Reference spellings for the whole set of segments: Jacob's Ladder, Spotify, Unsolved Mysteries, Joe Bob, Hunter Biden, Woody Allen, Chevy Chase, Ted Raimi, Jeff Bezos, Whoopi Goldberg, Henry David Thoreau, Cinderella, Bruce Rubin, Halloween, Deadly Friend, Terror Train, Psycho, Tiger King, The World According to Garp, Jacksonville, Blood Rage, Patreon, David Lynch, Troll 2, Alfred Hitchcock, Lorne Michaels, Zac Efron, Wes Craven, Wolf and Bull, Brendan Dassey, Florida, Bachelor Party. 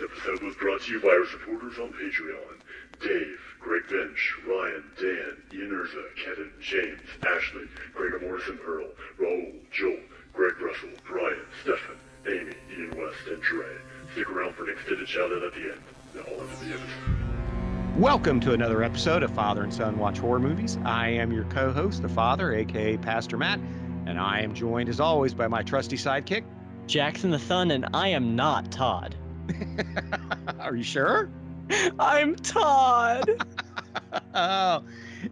This episode was brought to you by our supporters on Patreon. Dave, Greg Bench, Ryan, Dan, Inerza, Kevin, James, Ashley, Gregor Morrison Earl, Raul, Joel, Greg Russell, Brian, Stefan, Amy, Ian West, and Trey. Stick around for an extended shout-out at the end. Now I'll end the episode. Welcome to another episode of Father and Son Watch Horror Movies. I am your co-host, the Father, a.k.a. Pastor Matt, and I am joined, as always, by my trusty sidekick, Jackson the Son, and I am not Todd. Are you sure? I'm Todd. Oh,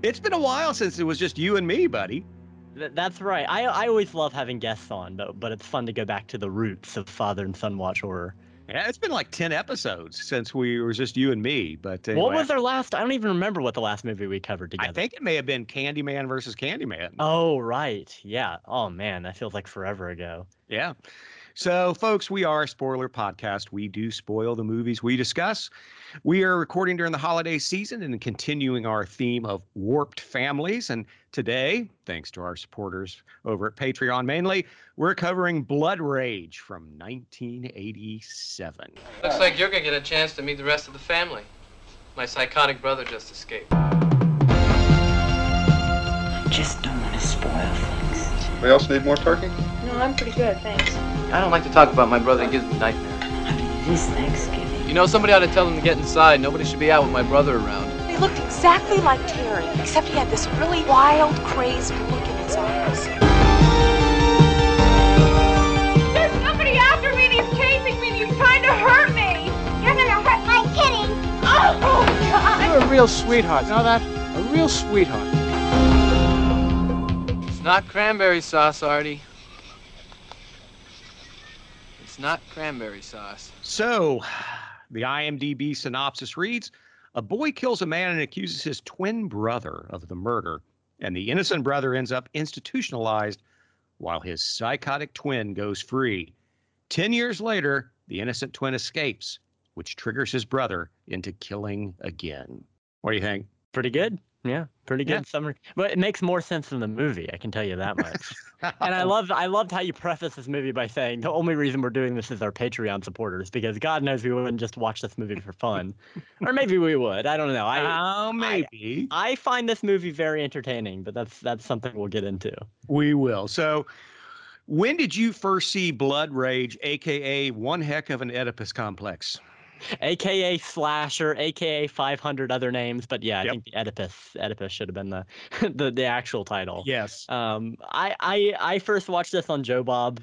it's been a while since it was just you and me, buddy. That's right. I always love having guests on, but it's fun to go back to the roots of Father and Son Watch Horror. Yeah, it's been like 10 episodes since it was just you and me. But anyway, what was our last? I don't even remember what the last movie we covered together. I think it may have been Candyman versus Candyman. Oh, right. Yeah. Oh, man, that feels like forever ago. Yeah. So, folks, we are a spoiler podcast. We do spoil the movies we discuss. We are recording during the holiday season and continuing our theme of warped families. And today, thanks to our supporters over at Patreon mainly, we're covering Blood Rage from 1987. Looks like you're going to get a chance to meet the rest of the family. My psychotic brother just escaped. I just don't want to spoil things. We also need more turkey? No, I'm pretty good, thanks. I don't like to talk about my brother. It gives me nightmares. I mean, it is Thanksgiving. You know, somebody ought to tell him to get inside. Nobody should be out with my brother around. He looked exactly like Terry, except he had this really wild, crazed look in his eyes. There's somebody after me, and he's chasing me, and he's trying to hurt me. You're gonna hurt my kitty. Oh, God. You're a real sweetheart. You know that? A real sweetheart. It's not cranberry sauce, Artie. Not cranberry sauce. So, the IMDb synopsis reads, a boy kills a man and accuses his twin brother of the murder, and the innocent brother ends up institutionalized while his psychotic twin goes free. 10 years later, the innocent twin escapes, which triggers his brother into killing again. What do you think? Pretty good. Yeah, pretty good summary. But it makes more sense than the movie, I can tell you that much. And I loved how you preface this movie by saying the only reason we're doing this is our Patreon supporters, because God knows we wouldn't just watch this movie for fun. Or maybe we would. I don't know. Maybe. I find this movie very entertaining, but that's something we'll get into. We will. So when did you first see Blood Rage, a.k.a. One Heck of an Oedipus Complex? AKA Slasher, AKA 500 other names, but yeah, I think the Oedipus should have been the actual title. Yes. I first watched this on Joe Bob,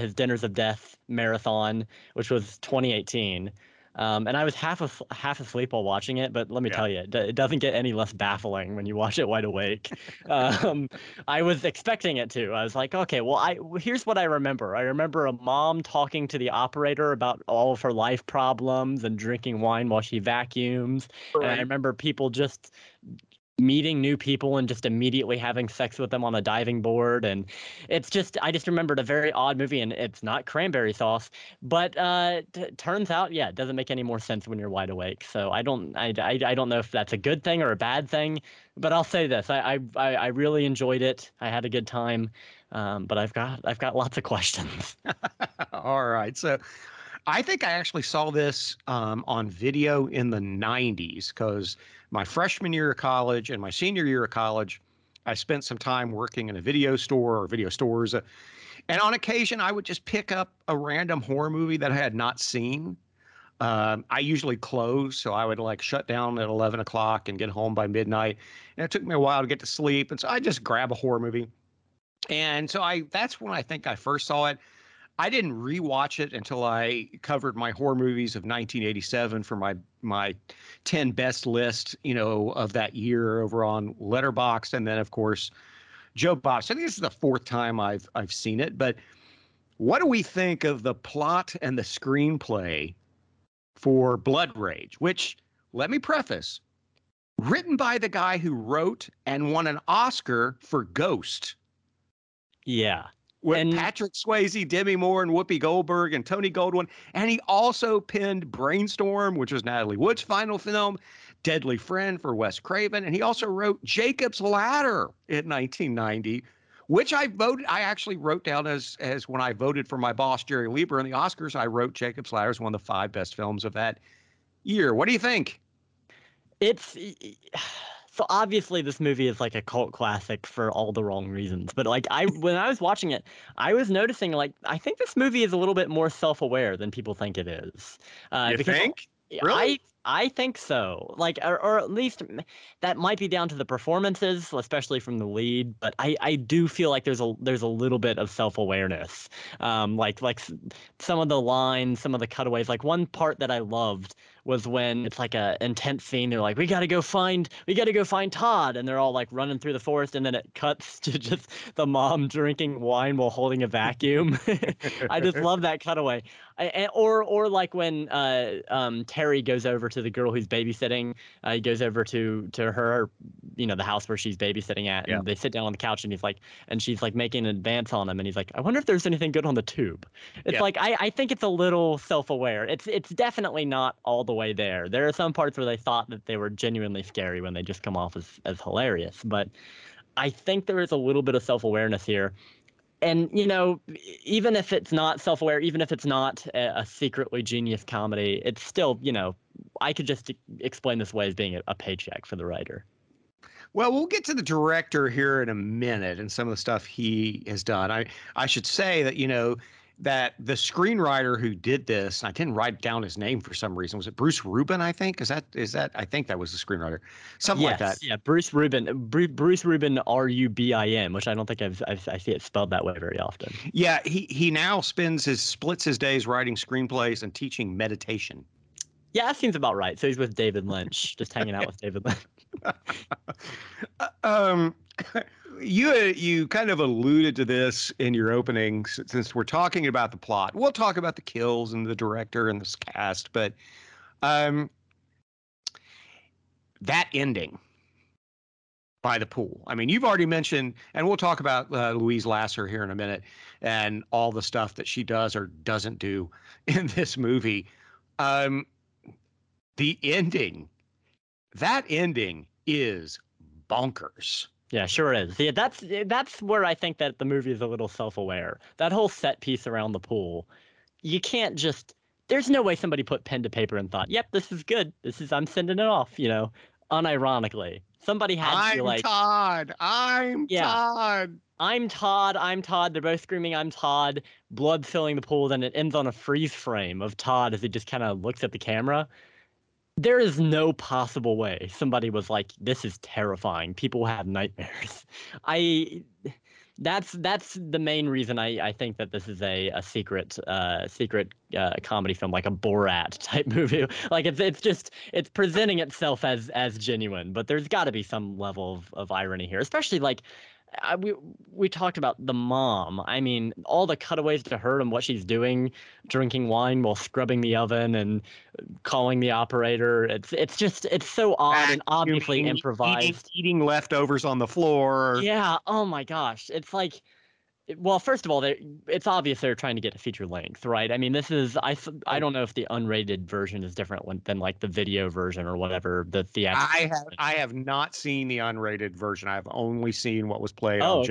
his Dinners of Death marathon, which was 2018, and I was half asleep while watching it. But let me tell you, it doesn't get any less baffling when you watch it wide awake. I was expecting it to. I was like, okay, well, here's what I remember. I remember a mom talking to the operator about all of her life problems and drinking wine while she vacuums. Right. And I remember people just meeting new people and just immediately having sex with them on a diving board. And it's just, I just remembered a very odd movie, and it's not cranberry sauce, but turns out, yeah, it doesn't make any more sense when you're wide awake. So I don't know if that's a good thing or a bad thing, but I'll say this, I really enjoyed it. I had a good time, but I've got lots of questions. All right. So I think I actually saw this on video in the 90s, because my freshman year of college and my senior year of college, I spent some time working in a video store or video stores. And on occasion, I would just pick up a random horror movie that I had not seen. I usually closed, so I would like shut down at 11 o'clock and get home by midnight. And it took me a while to get to sleep. And so I just grab a horror movie. And so that's when I think I first saw it. I didn't rewatch it until I covered my horror movies of 1987 for my 10 best list, of that year over on Letterboxd, and then of course Joe Bob. So I think this is the fourth time I've seen it. But what do we think of the plot and the screenplay for Blood Rage? Which, let me preface, written by the guy who wrote and won an Oscar for Ghost. Yeah. With Patrick Swayze, Demi Moore, and Whoopi Goldberg, and Tony Goldwyn. And he also penned Brainstorm, which was Natalie Wood's final film, Deadly Friend for Wes Craven. And he also wrote Jacob's Ladder in 1990, which I voted. I actually wrote down as when I voted for my boss, Jerry Lieber, in the Oscars, I wrote Jacob's Ladder is one of the 5 best films of that year. What do you think? It's so obviously this movie is like a cult classic for all the wrong reasons. But like when I was watching it, I was noticing like I think this movie is a little bit more self-aware than people think it is. You think? Really? I think so. Like, or at least that might be down to the performances, especially from the lead. But I do feel like there's a little bit of self-awareness. Like some of the lines, some of the cutaways. Like one part that I loved was when it's like a intense scene. They're like, we gotta go find Todd, and they're all like running through the forest, and then it cuts to just the mom drinking wine while holding a vacuum. I just love that cutaway. Or like when Terry goes over to the girl who's babysitting, he goes over to her, you know, the house where she's babysitting at, and they sit down on the couch, and he's like, and she's like making an advance on him, and he's like, I wonder if there's anything good on the tube. It's like I think it's a little self-aware. It's definitely not all the way there. There are some parts where they thought that they were genuinely scary when they just come off as hilarious, but I think there is a little bit of self-awareness here. And, you know, even if it's not self-aware, even if it's not a secretly genius comedy, it's still, you know, I could just explain this way as being a paycheck for the writer. Well, we'll get to the director here in a minute and some of the stuff he has done. I should say that, you know, that the screenwriter who did this, I didn't write down his name for some reason. Was it Bruce Rubin, I think? Is that I think that was the screenwriter. Something like that. Yeah, Bruce Rubin. Bruce Rubin, R-U-B-I-N, which I don't think I see it spelled that way very often. Yeah, he now splits his days writing screenplays and teaching meditation. Yeah, that seems about right. So he's with David Lynch, just hanging out with David Lynch. You kind of alluded to this in your opening, since we're talking about the plot. We'll talk about the kills and the director and this cast, but that ending by the pool. I mean, you've already mentioned, and we'll talk about Louise Lasser here in a minute and all the stuff that she does or doesn't do in this movie. The ending, that ending is bonkers. Yeah, sure is. Yeah, that's where I think that the movie is a little self-aware. That whole set piece around the pool, you can't just. There's no way somebody put pen to paper and thought, "Yep, this is good. I'm sending it off." You know, unironically, somebody had to be like, "Todd, Todd." I'm Todd. I'm Todd. They're both screaming, I'm Todd. Blood filling the pool. Then it ends on a freeze frame of Todd as he just kind of looks at the camera. There is no possible way somebody was like, this is terrifying. People have nightmares. That's the main reason I think that this is a secret comedy film, like a Borat type movie. Like it's presenting itself as genuine, but there's got to be some level of irony here, especially like. We talked about the mom. I mean, all the cutaways to her and what she's doing, drinking wine while scrubbing the oven and calling the operator. It's so odd and obviously improvised. Eating leftovers on the floor. Yeah. Oh my gosh. It's like, well, first of all, it's obvious they're trying to get a feature length, right? I mean, this is I don't know if the unrated version is different than like the video version or whatever the theatrical. I have not seen the unrated version. I've only seen what was played on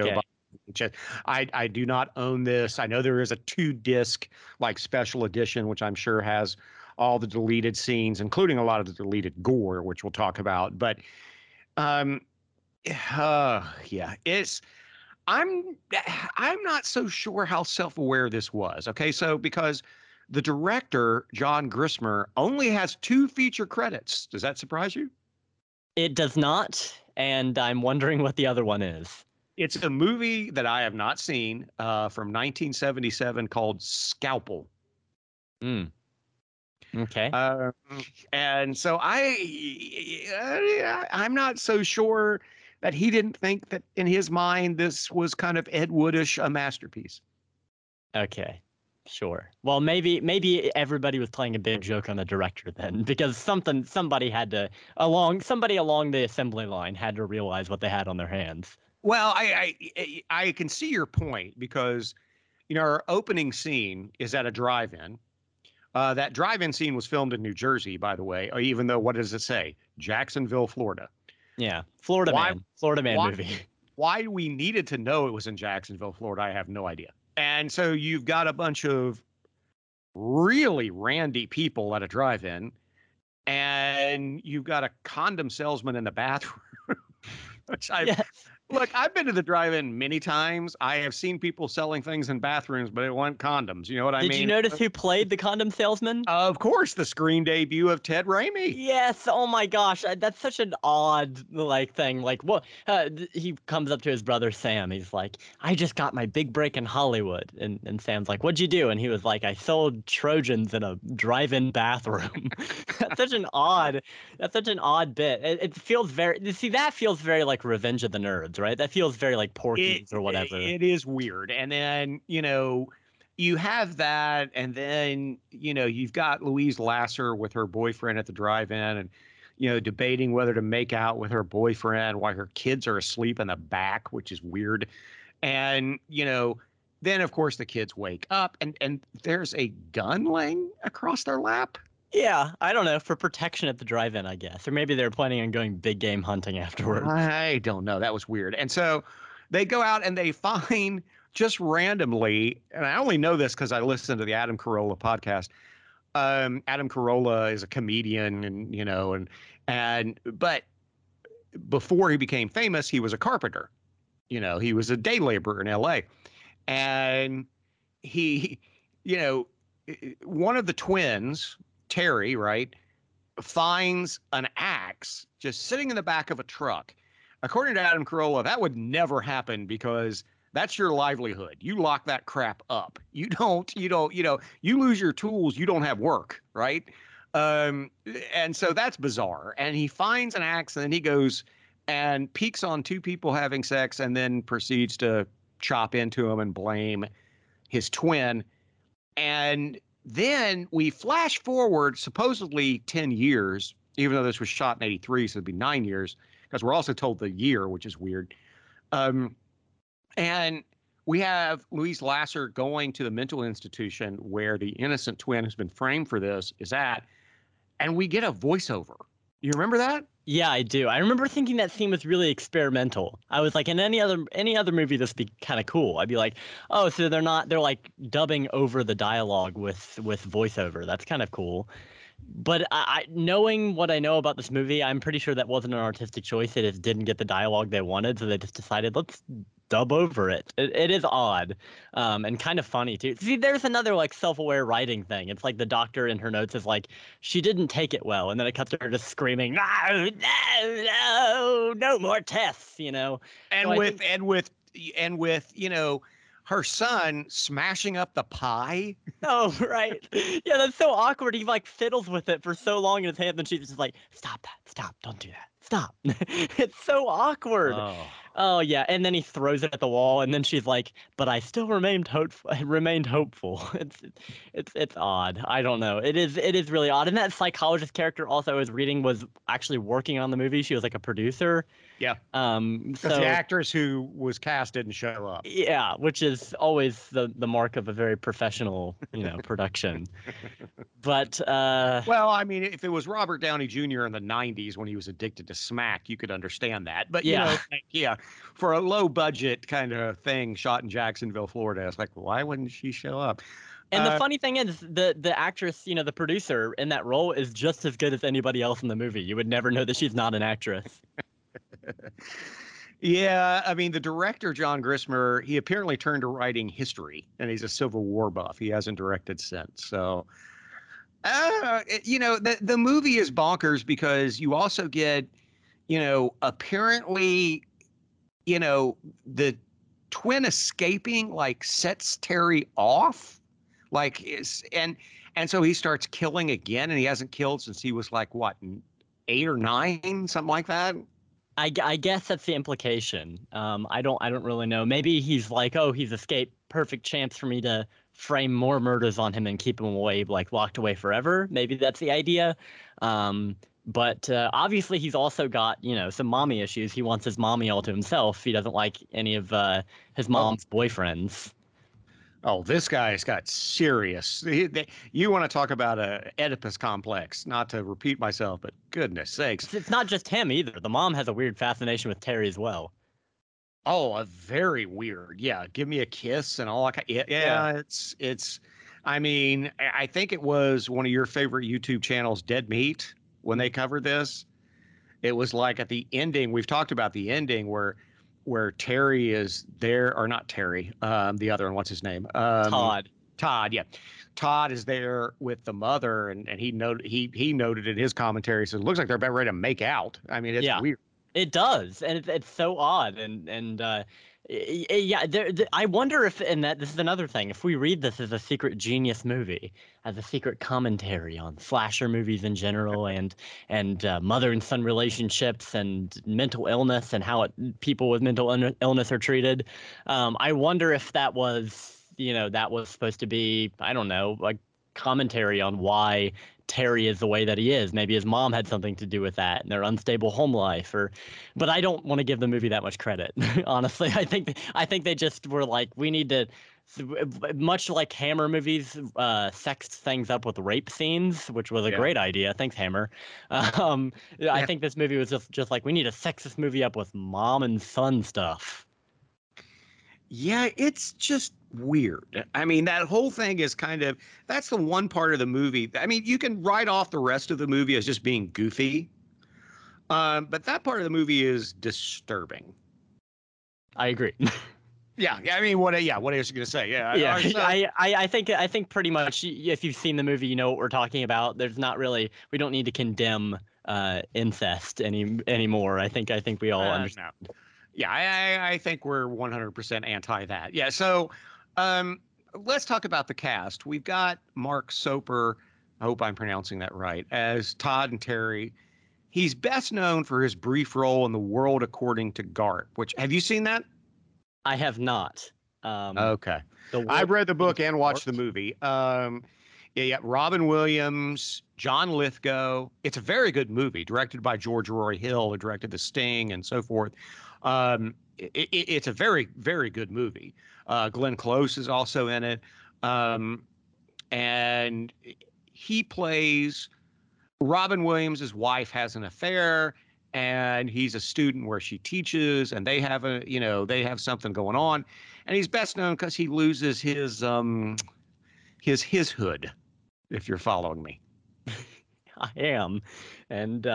Joe Bob. I do not own this. I know there is a 2-disc like special edition, which I'm sure has all the deleted scenes, including a lot of the deleted gore, which we'll talk about. But I'm not so sure how self-aware this was. Okay, so because the director, John Grismer, only has 2 feature credits. Does that surprise you? It does not, and I'm wondering what the other one is. It's a movie that I have not seen from 1977 called Scalpel. Okay. And so I'm not so sure that he didn't think that in his mind this was kind of Ed Woodish, a masterpiece. Okay, sure. Well, maybe everybody was playing a big joke on the director then, because somebody had to along the assembly line had to realize what they had on their hands. Well, I can see your point, because you know our opening scene is at a drive-in. That drive-in scene was filmed in New Jersey, by the way. Even though, what does it say? Jacksonville, Florida. Yeah, Florida Man movie. Why we needed to know it was in Jacksonville, Florida, I have no idea. And so you've got a bunch of really randy people at a drive-in, and you've got a condom salesman in the bathroom. Which Look, I've been to the drive-in many times. I have seen people selling things in bathrooms, but it wasn't condoms. You know what I mean? Did you notice who played the condom salesman? Of course, the screen debut of Ted Raimi. Yes. Oh my gosh, that's such an odd thing. He comes up to his brother Sam. He's like, "I just got my big break in Hollywood," and Sam's like, "What'd you do?" And he was like, "I sold Trojans in a drive-in bathroom." That's such an odd bit. It feels very. See, that feels very like Revenge of the Nerds. Right? That feels very like Porky's or whatever. It is weird. And then, you have that. And then, you've got Louise Lasser with her boyfriend at the drive-in and, debating whether to make out with her boyfriend while her kids are asleep in the back, which is weird. And, then, of course, the kids wake up and there's a gun laying across their lap. Yeah, I don't know, for protection at the drive-in, I guess. Or maybe they're planning on going big game hunting afterwards. I don't know. That was weird. And so they go out and they find, just randomly, and I only know this because I listened to the Adam Carolla podcast. Adam Carolla is a comedian, but before he became famous, he was a carpenter. He was a day laborer in L.A. And he, one of the twins, Terry, right, finds an axe just sitting in the back of a truck. According to Adam Carolla, that would never happen because that's your livelihood. You lock that crap up. You lose your tools. You don't have work, right? And so that's bizarre. And he finds an axe and then he goes and peeks on two people having sex and then proceeds to chop into him and blame his twin. And then we flash forward supposedly 10 years, even though this was shot in 83, so it'd be 9 years, because we're also told the year, which is weird. And we have Louise Lasser going to the mental institution where the innocent twin who's been framed for this is at, and we get a voiceover. You remember that? Yeah, I do. I remember thinking that scene was really experimental. I was like, in any other movie, this would be kind of cool. I'd be like, oh, so they're like dubbing over the dialogue with voiceover. That's kind of cool. But knowing what I know about this movie, I'm pretty sure that wasn't an artistic choice. They just didn't get the dialogue they wanted, so they just decided, let's dub over it. It is odd and kind of funny, too. See, there's another, self-aware writing thing. It's like the doctor in her notes is like, she didn't take it well, and then it cuts to her just screaming, no more tests, And so with her son smashing up the pie. Oh, right. Yeah, that's so awkward. He fiddles with it for so long in his hand, and she's just like, stop that. Stop. Don't do that. Stop. It's so awkward. Oh, yeah. And then he throws it at the wall, and then she's like, but I still remained hopeful. It's odd. I don't know. It is really odd. And that psychologist character also I was reading was actually working on the movie. She was a producer. Yeah. So the actress who was cast didn't show up. Yeah, which is always the mark of a very professional, production. But well, I mean, if it was Robert Downey Jr. in the 90s when he was addicted to smack, you could understand that. But yeah, for a low budget kind of thing shot in Jacksonville, Florida, it's like, why wouldn't she show up? And the funny thing is the actress, the producer in that role is just as good as anybody else in the movie. You would never know that she's not an actress. Yeah, I mean, the director, John Grismer, he apparently turned to writing history, and he's a Civil War buff. He hasn't directed since. So, the movie is bonkers because you also get, apparently, the twin escaping, sets Terry off. And so he starts killing again, and he hasn't killed since he was, 8 or 9, something like that. I guess that's the implication. I don't really know. Maybe he's like, oh, he's escaped. Perfect chance for me to frame more murders on him and keep him away, locked away forever. Maybe that's the idea. But obviously he's also got, some mommy issues. He wants his mommy all to himself. He doesn't like any of his mom's boyfriends. Oh, this guy's got serious. You want to talk about an Oedipus complex, not to repeat myself, but goodness sakes. It's not just him either. The mom has a weird fascination with Terry as well. Oh, a very weird. Yeah, give me a kiss and all. It's. I mean, I think it was one of your favorite YouTube channels, Dead Meat, when they covered this. It was like at the ending. We've talked about the ending where Terry is there, or not Terry, the other one. What's his name? Todd. Todd. Yeah. Todd is there with the mother, and he noted in his commentary, so it looks like they're about ready to make out. I mean, it's weird. It does, and it's so odd, I wonder if, and that this is another thing, if we read this as a secret genius movie, as a secret commentary on slasher movies in general, and mother and son relationships and mental illness and how people with mental illness are treated, I wonder if that was supposed to be, I don't know, like commentary on why Terry is the way that he is. Maybe his mom had something to do with that and their unstable home life, but I don't want to give the movie that much credit. Honestly, I think they just were like, we need to, much like Hammer movies, sex things up with rape scenes, which was a great idea. Thanks, Hammer. I think this movie was just like, we need to sex this movie up with mom and son stuff. Yeah, it's just weird. I mean, that whole thing is kind of, that's the one part of the movie. I mean, you can write off the rest of the movie as just being goofy, but that part of the movie is disturbing. I agree. Yeah. I mean, what else are you gonna say? Yeah. I think pretty much, if you've seen the movie, you know what we're talking about. There's not really, we don't need to condemn incest anymore. I think we all understand. No. Yeah, I think we're 100% anti that. Yeah, so let's talk about the cast. We've got Mark Soper, I hope I'm pronouncing that right, as Todd and Terry. He's best known for his brief role in The World According to Garp, which, have you seen that? I have not. Okay. I read the book and watched the movie. Robin Williams, John Lithgow. It's a very good movie, directed by George Roy Hill, who directed The Sting and so forth. It's a very, very good movie. Glenn Close is also in it. And he plays, Robin Williams' wife has an affair, and he's a student where she teaches, and they have have something going on. And he's best known because he loses his hood, if you're following me. I am. And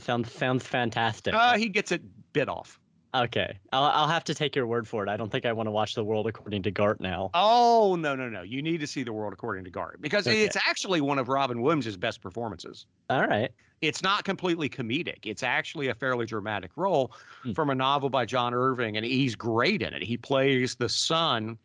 sounds fantastic. He gets it bit off. Okay. I'll have to take your word for it. I don't think I want to watch The World According to Garp now. Oh, no. You need to see The World According to Garp, because it's actually one of Robin Williams' best performances. All right. It's not completely comedic. It's actually a fairly dramatic role from a novel by John Irving, and he's great in it. He plays the son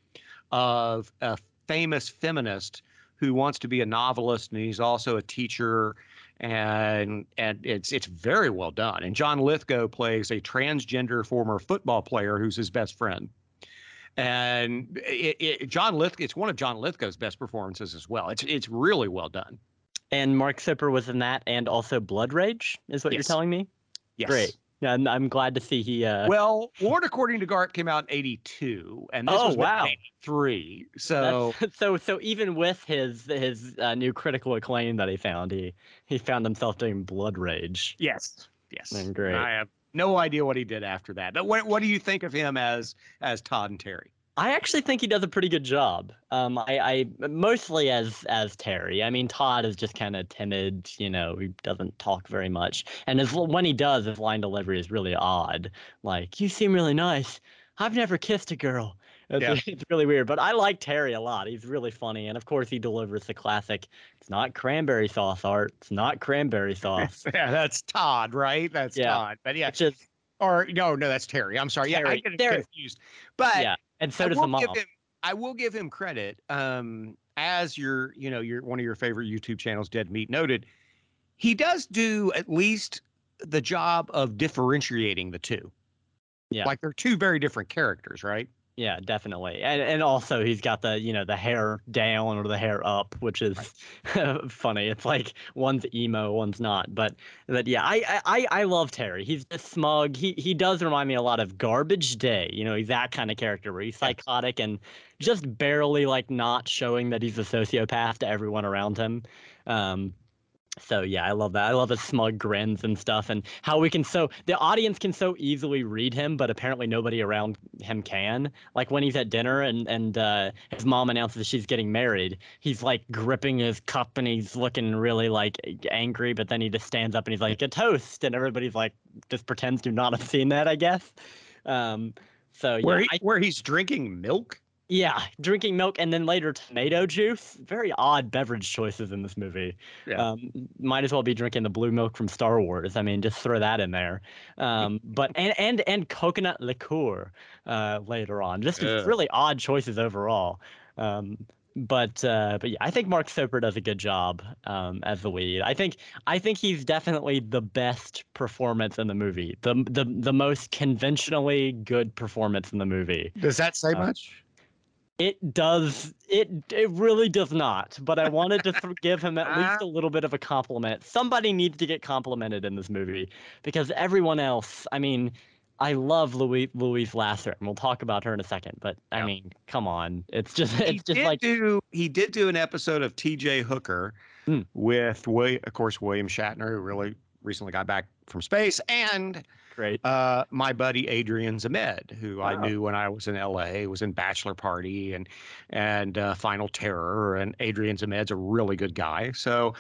of a famous feminist who wants to be a novelist, and he's also a teacher, and it's very well done. And John Lithgow plays a transgender former football player who's his best friend. And it's one of John Lithgow's best performances as well. It's really well done. And Mark Soper was in that, and also Blood Rage is what you're telling me? Yes. Great. Yeah, I'm glad to see he... Well, World According to Garp came out in 1982, and this was 1983. So... So even with his new critical acclaim that he found, he found himself doing Blood Rage. Yes. And great. I have no idea what he did after that. But what do you think of him as Todd and Terry? I actually think he does a pretty good job. I mostly as Terry. I mean, Todd is just kind of timid. He doesn't talk very much, and when he does, his line delivery is really odd. Like, "You seem really nice. I've never kissed a girl." It's really weird, but I like Terry a lot. He's really funny, and of course, he delivers the classic, "It's not cranberry sauce, Art. It's not cranberry sauce." Yeah, that's Todd, right? That's Todd. But yeah, that's Terry. I'm sorry. Terry. Yeah, I get confused. But yeah. And so does the mom. I will give him credit. As your one of your favorite YouTube channels, Dead Meat, noted, he does do at least the job of differentiating the two. Yeah, like they're two very different characters, right? Yeah, definitely. And also he's got the the hair down or the hair up, which is funny. It's like one's emo, one's not. But yeah, I love Terry. He's just smug. He does remind me a lot of Garbage Day. He's that kind of character where he's psychotic and just barely like not showing that he's a sociopath to everyone around him. So yeah, I love that. I love his smug grins and stuff, and how we can the audience can so easily read him, but apparently nobody around him can. Like when he's at dinner and his mom announces she's getting married, he's like gripping his cup and he's looking really like angry, but then he just stands up and he's like, a toast, and everybody's like just pretends to not have seen that, I guess. Where he's drinking milk? Yeah, drinking milk and then later tomato juice. Very odd beverage choices in this movie. Yeah. Might as well be drinking the blue milk from Star Wars. I mean, just throw that in there. But coconut liqueur later on. Just really odd choices overall. But yeah, I think Mark Soper does a good job as the lead. I think he's definitely the best performance in the movie. The most conventionally good performance in the movie. Does that say much? It does. It really does not. But I wanted to give him at least a little bit of a compliment. Somebody needs to get complimented in this movie because everyone else. I mean, I love Louise Lasser, and we'll talk about her in a second. But I mean, come on, he did do an episode of T.J. Hooker with William Shatner, who really recently got back from space, and great. My buddy Adrian Zemed, who I knew when I was in L.A., was in Bachelor Party and Final Terror, and Adrian Zemed's a really good guy. So,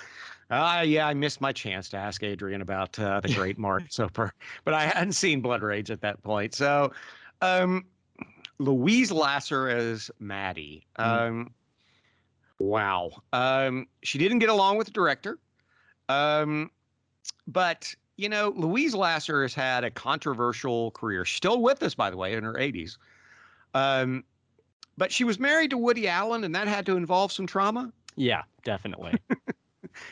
yeah, I missed my chance to ask Adrian about the great Mark Soper, but I hadn't seen Blood Rage at that point. So, Louise Lasser as Maddie. Wow. She didn't get along with the director. But, you know, Louise Lasser has had a controversial career. She's still with us, by the way, in her 80s. But she was married to Woody Allen, and that had to involve some trauma. Yeah, definitely.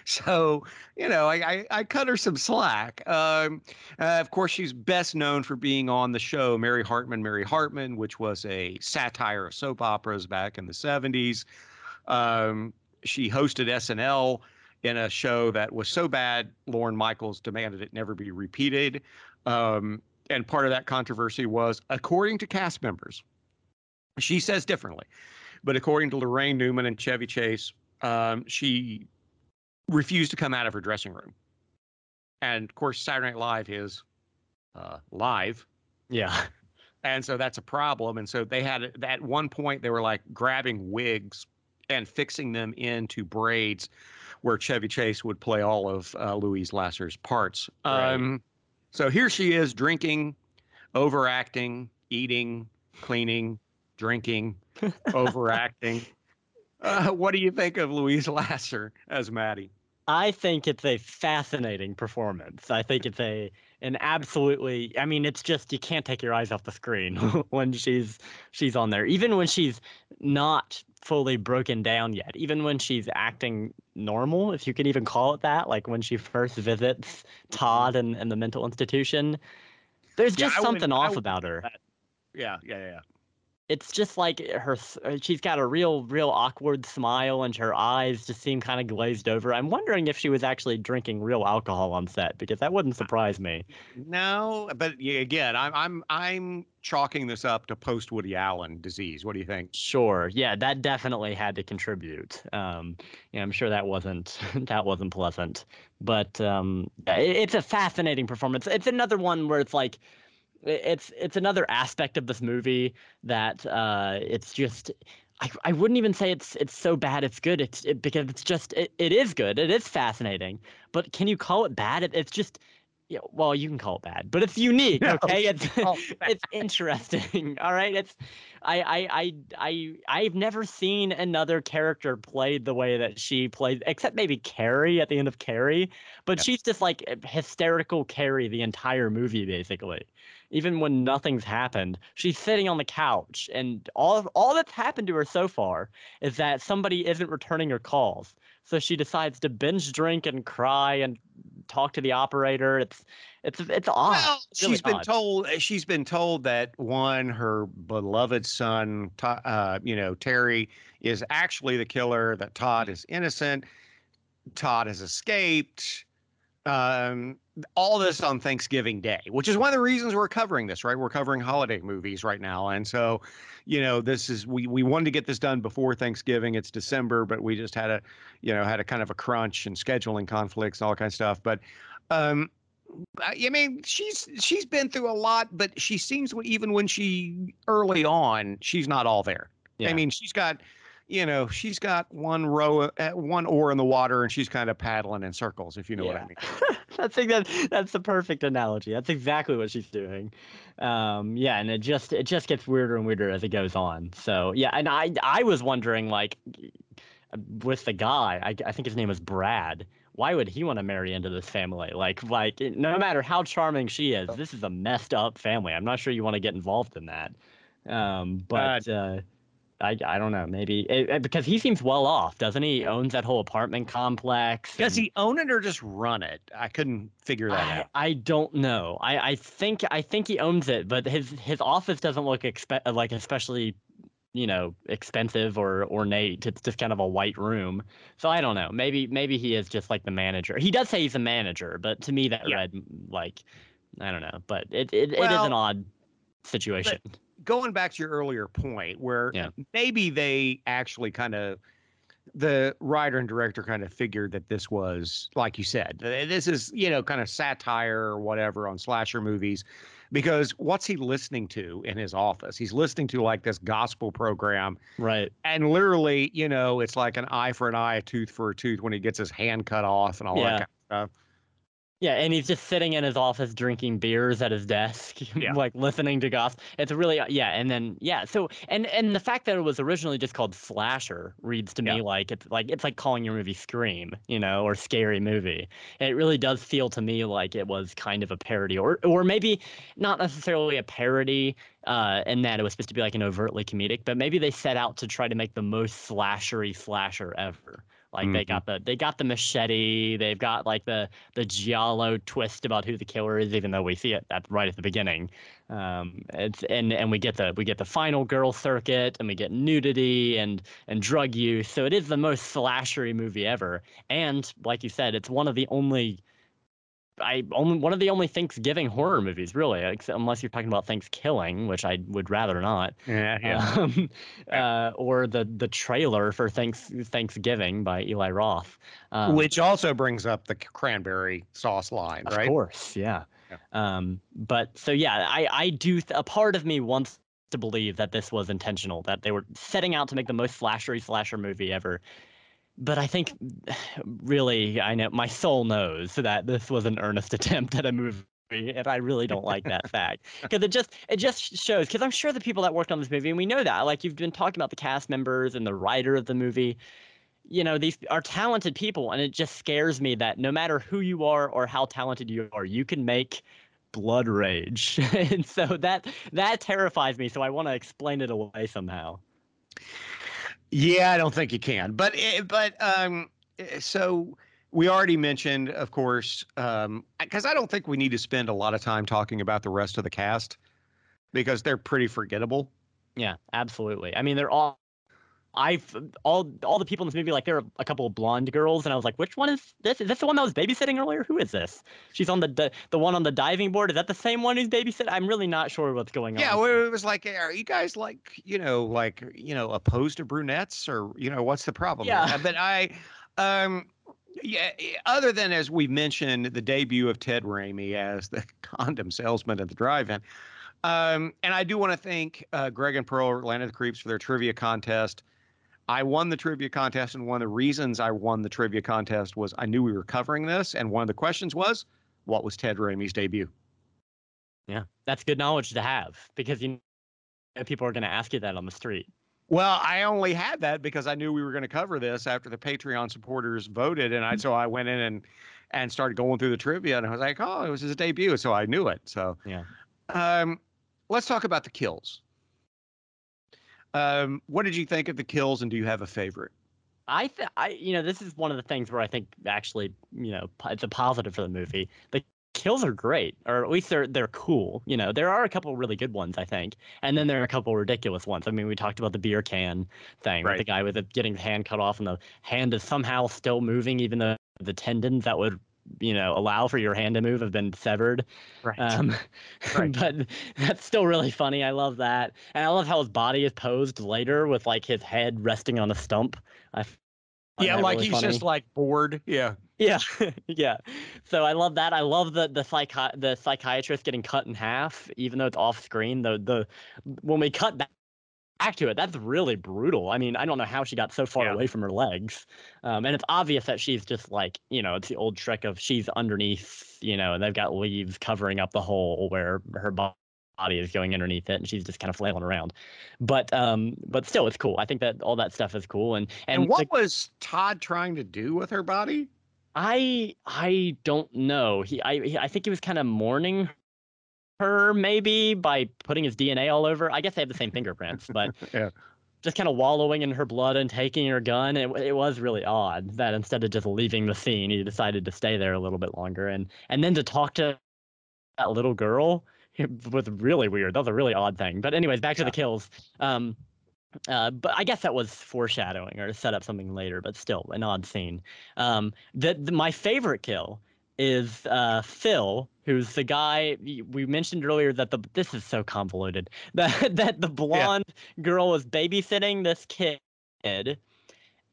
So, you know, I cut her some slack. Of course, she's best known for being on the show Mary Hartman, which was a satire of soap operas back in the 70s. She hosted SNL. In a show that was so bad, Lorne Michaels demanded it never be repeated. And part of that controversy was, according to cast members, she says differently. But according to Lorraine Newman and Chevy Chase, she refused to come out of her dressing room. And, of course, Saturday Night Live is live. Yeah. And so that's a problem. And so they had, at one point, they were, like, grabbing wigs and fixing them into braids, where Chevy Chase would play all of Louise Lasser's parts. Right. So here she is drinking, overacting, eating, cleaning, drinking, overacting. What do you think of Louise Lasser as Maddie? I think it's a fascinating performance. I think it's an absolutely, I mean, it's just, you can't take your eyes off the screen when she's on there. Even when she's not fully broken down yet, even when she's acting normal, if you could even call it that, like when she first visits Todd and the mental institution, there's just something off about her. Yeah. It's just like she's got a real awkward smile, and her eyes just seem kind of glazed over. I'm wondering if she was actually drinking real alcohol on set, because that wouldn't surprise me. No, but again, I'm chalking this up to post Woody Allen disease. What do you think? Sure. Yeah, that definitely had to contribute. Yeah, I'm sure that wasn't pleasant. But it's a fascinating performance. It's another one where it's like, it's another aspect of this movie that it's just, I wouldn't even say it's so bad it's good. Because it's just, it is good. It is fascinating. But can you call it bad? It's just, yeah, well, you can call it bad, but it's unique. Okay, it's interesting. All right, it's I've never seen another character played the way that she plays, except maybe Carrie at the end of Carrie. But she's just like hysterical Carrie the entire movie, basically. Even when nothing's happened, she's sitting on the couch, and all that's happened to her so far is that somebody isn't returning her calls. So she decides to binge drink and cry and talk to the operator. It's odd. Well, she's been told that her beloved son, Terry, is actually the killer. That Todd is innocent. Todd has escaped. All this on Thanksgiving Day, which is one of the reasons we're covering this, right? We're covering holiday movies right now. And so, you know, this is, we wanted to get this done before Thanksgiving. It's December, but we just had a, you know, had a kind of a crunch and scheduling conflicts and all kinds of stuff. But, I mean, she's been through a lot, but she seems, even when she early on, she's not all there. Yeah. I mean, she's got, you know, she's got one oar in the water, and she's kind of paddling in circles, if you know what I mean. I think that's the perfect analogy. That's exactly what she's doing. Yeah, and it just gets weirder and weirder as it goes on. So yeah, and I was wondering, like, with the guy, I think his name was Brad. Why would he want to marry into this family? Like no matter how charming she is, this is a messed up family. I'm not sure you want to get involved in that. I don't know. Maybe because he seems well off, doesn't he? Owns that whole apartment complex. Does he own it or just run it? I couldn't figure that out. I don't know. I think he owns it, but his office doesn't look like especially, you know, expensive or ornate. It's just kind of a white room. So I don't know. Maybe he is just like the manager. He does say he's a manager, but to me that read like, I don't know. But it is an odd situation. But going back to your earlier point where maybe they actually kind of, the writer and director kind of figured that this was, like you said, this is, you know, kind of satire or whatever on slasher movies, because what's he listening to in his office? He's listening to like this gospel program. Right. And literally, you know, it's like an eye for an eye, a tooth for a tooth when he gets his hand cut off and all that kind of stuff. Yeah, and he's just sitting in his office drinking beers at his desk, like listening to gossip. It's really, so the fact that it was originally just called Slasher reads to me like it's like calling your movie Scream, you know, or Scary Movie. And it really does feel to me like it was kind of a parody, or maybe not necessarily a parody, in that it was supposed to be like an overtly comedic, but maybe they set out to try to make the most slashery slasher ever. Like they got the machete, they've got like the giallo twist about who the killer is, even though we see it right at the beginning. And we get the final girl circuit, and we get nudity and drug use. So it is the most slashery movie ever. And like you said, it's one of the only Thanksgiving horror movies, really, unless you're talking about Thanksgiving, which I would rather not. Or the trailer for Thanksgiving by Eli Roth, which also brings up the cranberry sauce line, right? Of course, yeah. But so yeah, a part of me wants to believe that this was intentional, that they were setting out to make the most slashery slasher movie ever. But I think, really, I know my soul knows that this was an earnest attempt at a movie, and I really don't like that fact, because it just shows. Because I'm sure the people that worked on this movie, and we know that, like you've been talking about the cast members and the writer of the movie, you know, these are talented people, and it just scares me that no matter who you are or how talented you are, you can make Blood Rage, and so that terrifies me. So I want to explain it away somehow. Yeah, I don't think you can. But so we already mentioned, of course, because I don't think we need to spend a lot of time talking about the rest of the cast because they're pretty forgettable. Yeah, absolutely. I mean, they're all the people in this movie, like there are a couple of blonde girls, and I was like, which one is this? Is this the one that was babysitting earlier? Who is this? She's on the one on the diving board. Is that the same one who's babysitting? I'm really not sure what's going on. Yeah, well, it was like, are you guys like opposed to brunettes, or you know, what's the problem? Yeah, but other than, as we mentioned, the debut of Ted Raimi as the condom salesman at the drive-in. And I do want to thank Greg and Pearl, Land of the Creeps, for their trivia contest. I won the trivia contest, and one of the reasons I won the trivia contest was I knew we were covering this, and one of the questions was, what was Ted Raimi's debut? Yeah, that's good knowledge to have, because you know people are going to ask you that on the street. Well, I only had that because I knew we were going to cover this after the Patreon supporters voted, and so I went in and started going through the trivia, and I was like, oh, it was his debut, so I knew it. So yeah. Let's talk about the kills. What did you think of the kills, and do you have a favorite? This is one of the things where I think actually, you know, it's a positive for the movie. The kills are great, or at least they're cool. You know, there are a couple really good ones, I think, and then there are a couple ridiculous ones. I mean, we talked about the beer can thing, right? With the guy with getting his hand cut off, and the hand is somehow still moving, even though the tendons that would you know, allow for your hand to move have been severed. Right. Right. But that's still really funny. I love that. And I love how his body is posed later with like his head resting on a stump. Yeah, like really he's funny. Just like bored. Yeah. Yeah. Yeah. So I love that. I love the psychiatrist getting cut in half, even though it's off screen. The when we cut back to it, that's really brutal. I mean, I don't know how she got so far away from her legs. And it's obvious that she's just like, you know, it's the old trick of she's underneath, you know, and they've got leaves covering up the hole where her body is going underneath it, and she's just kind of flailing around. But still, it's cool. I think that all that stuff is cool. And what was Todd trying to do with her body? I don't know. I think he was kind of mourning her, maybe, by putting his DNA all over. I guess they have the same fingerprints, but just kind of wallowing in her blood and taking her gun. It was really odd that instead of just leaving the scene, he decided to stay there a little bit longer and then to talk to that little girl. It was really weird. That was a really odd thing. But anyways, back to the kills. But I guess that was foreshadowing or to set up something later, but still an odd scene. My favorite kill is Phil, who's the guy we mentioned earlier that this is so convoluted, that the blonde girl was babysitting this kid,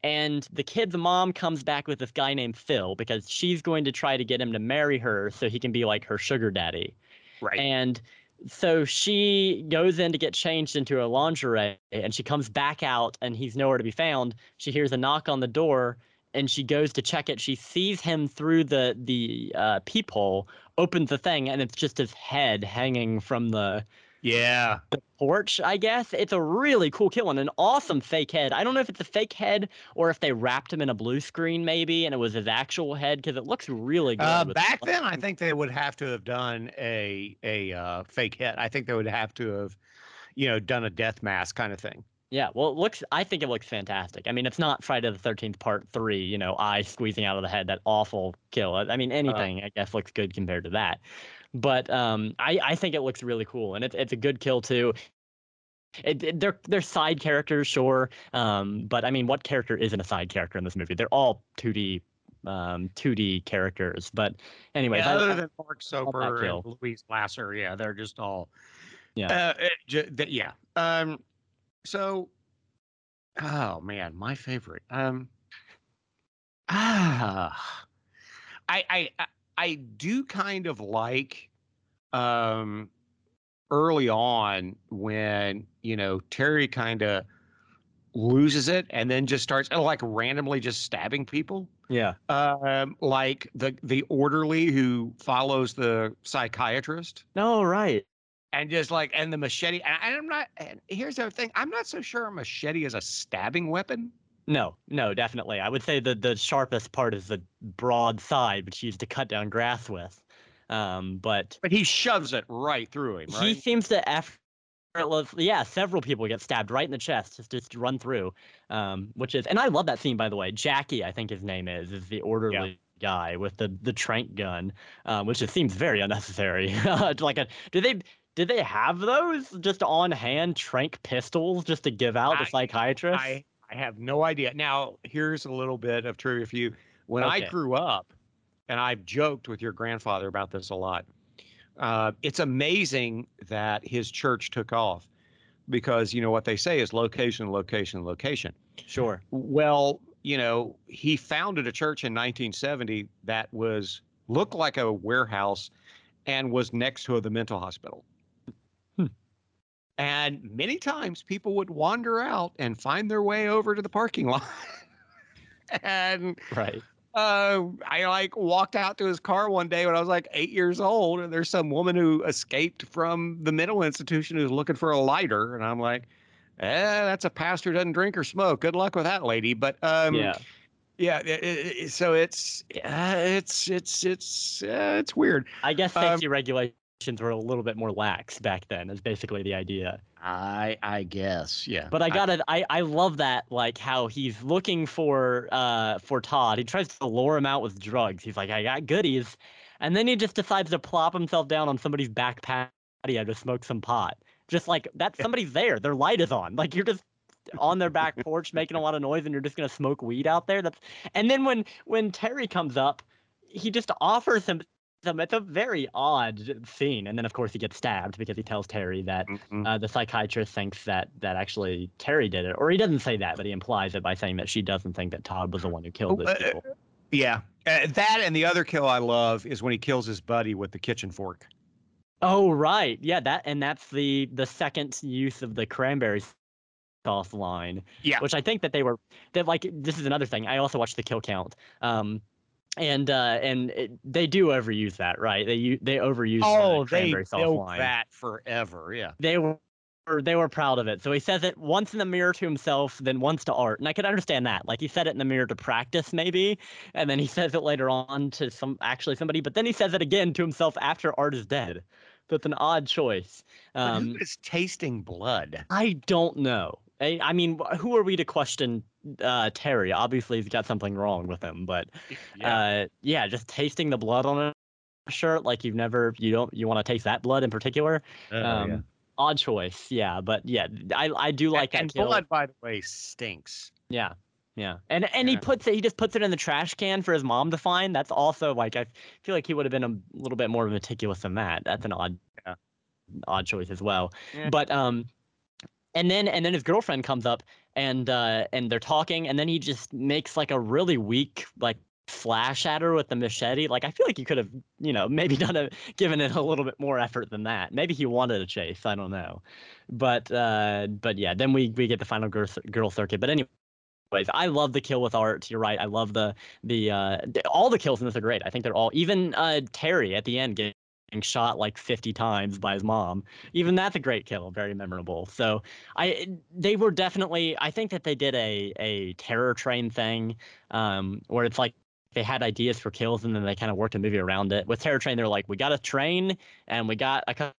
and the kid's mom comes back with this guy named Phil because she's going to try to get him to marry her so he can be like her sugar daddy. Right. And so she goes in to get changed into her lingerie, and she comes back out, and he's nowhere to be found. She hears a knock on the door, and she goes to check it. She sees him through the peephole, opens the thing, and it's just his head hanging from the porch, I guess. It's a really cool kill and an awesome fake head. I don't know if it's a fake head or if they wrapped him in a blue screen maybe and it was his actual head, because it looks really good. Back then, I think they would have to have done a fake head. I think they would have to have, you know, done a death mask kind of thing. Yeah, well, I think it looks fantastic. I mean, it's not Friday the 13th Part 3, you know, eye squeezing out of the head, that awful kill. I mean, anything, I guess, looks good compared to that. But I think it looks really cool, and it's a good kill too. They're side characters, sure, but I mean, what character isn't a side character in this movie? They're all 2D characters. But anyway, other than Mark Soper and Louise Lasser, they're just all So, oh man, my favorite. I do kind of like early on when, you know, Terry kind of loses it and then just starts like randomly just stabbing people. Yeah. Like the orderly who follows the psychiatrist. Oh, right. And just like, and the machete. And I'm not, and here's the other thing. I'm not so sure a machete is a stabbing weapon. No, definitely. I would say the sharpest part is the broad side, which he used to cut down grass with. But he shoves it right through him, right? He seems to effortlessly, several people get stabbed right in the chest, just run through, which is, and I love that scene, by the way. Jackie, I think his name is the orderly guy with the tranq gun, which it seems very unnecessary. Did they have those just on hand, tranq pistols, just to give out to psychiatrists? I have no idea. Now, here's a little bit of trivia for you. When I grew up, and I've joked with your grandfather about this a lot, it's amazing that his church took off because, you know, what they say is location, location, location. Sure. Well, you know, he founded a church in 1970 that looked like a warehouse and was next to the mental hospital. And many times people would wander out and find their way over to the parking lot. And I walked out to his car one day when I was like 8 years old. And there's some woman who escaped from the mental institution who's looking for a lighter. And I'm like, that's a pastor who doesn't drink or smoke. Good luck with that lady. But so it's weird. I guess safety regulations were a little bit more lax back then is basically the idea. I guess, yeah. But I love that, like, how he's looking for Todd. He tries to lure him out with drugs. He's like, I got goodies. And then he just decides to plop himself down on somebody's back patio to smoke some pot. Just like, that somebody's there. Their light is on. Like, you're just on their back porch making a lot of noise and you're just going to smoke weed out there. And then when Terry comes up, he just offers him them. It's a very odd scene, and then of course he gets stabbed because he tells Terry that the psychiatrist thinks that actually Terry did it, or he doesn't say that, but he implies it by saying that she doesn't think that Todd was the one who killed these people. Yeah, that and the other kill I love is when he kills his buddy with the kitchen fork. Oh right, yeah, that, and that's the second use of the cranberry sauce line. Yeah, which I think that they were that like this is another thing. I also watched the kill count. They do overuse that, right? They overuse the cranberry sauce line. Oh, they that forever, yeah. They were proud of it. So he says it once in the mirror to himself, then once to Art, and I could understand that. Like he said it in the mirror to practice, maybe, and then he says it later on to somebody, but then he says it again to himself after Art is dead. So it's an odd choice. Who is tasting blood? I don't know. I mean, who are we to question Terry? Obviously, he's got something wrong with him, but just tasting the blood on a shirt like you want to taste that blood in particular. Odd choice, yeah, but yeah, I do like that. And kill. Blood, by the way, stinks. Yeah, yeah, and he just puts it in the trash can for his mom to find. That's also like I feel like he would have been a little bit more meticulous than that. That's an odd choice as well, but And then his girlfriend comes up and they're talking, and then he just makes like a really weak like slash at her with the machete. Like I feel like you could have maybe given it a little bit more effort than that. Maybe he wanted a chase. I don't know, but yeah. Then we get the final girl circuit. But anyway. I love the kill with Art. You're right. I love all the kills in this are great. I think they're all, even Terry at the end getting shot like 50 times by his mom. Even that's a great kill, very memorable. So I think that they did a Terror Train thing where it's like they had ideas for kills and then they kind of worked a movie around it. With Terror Train, they're like, we got a train and we got a couple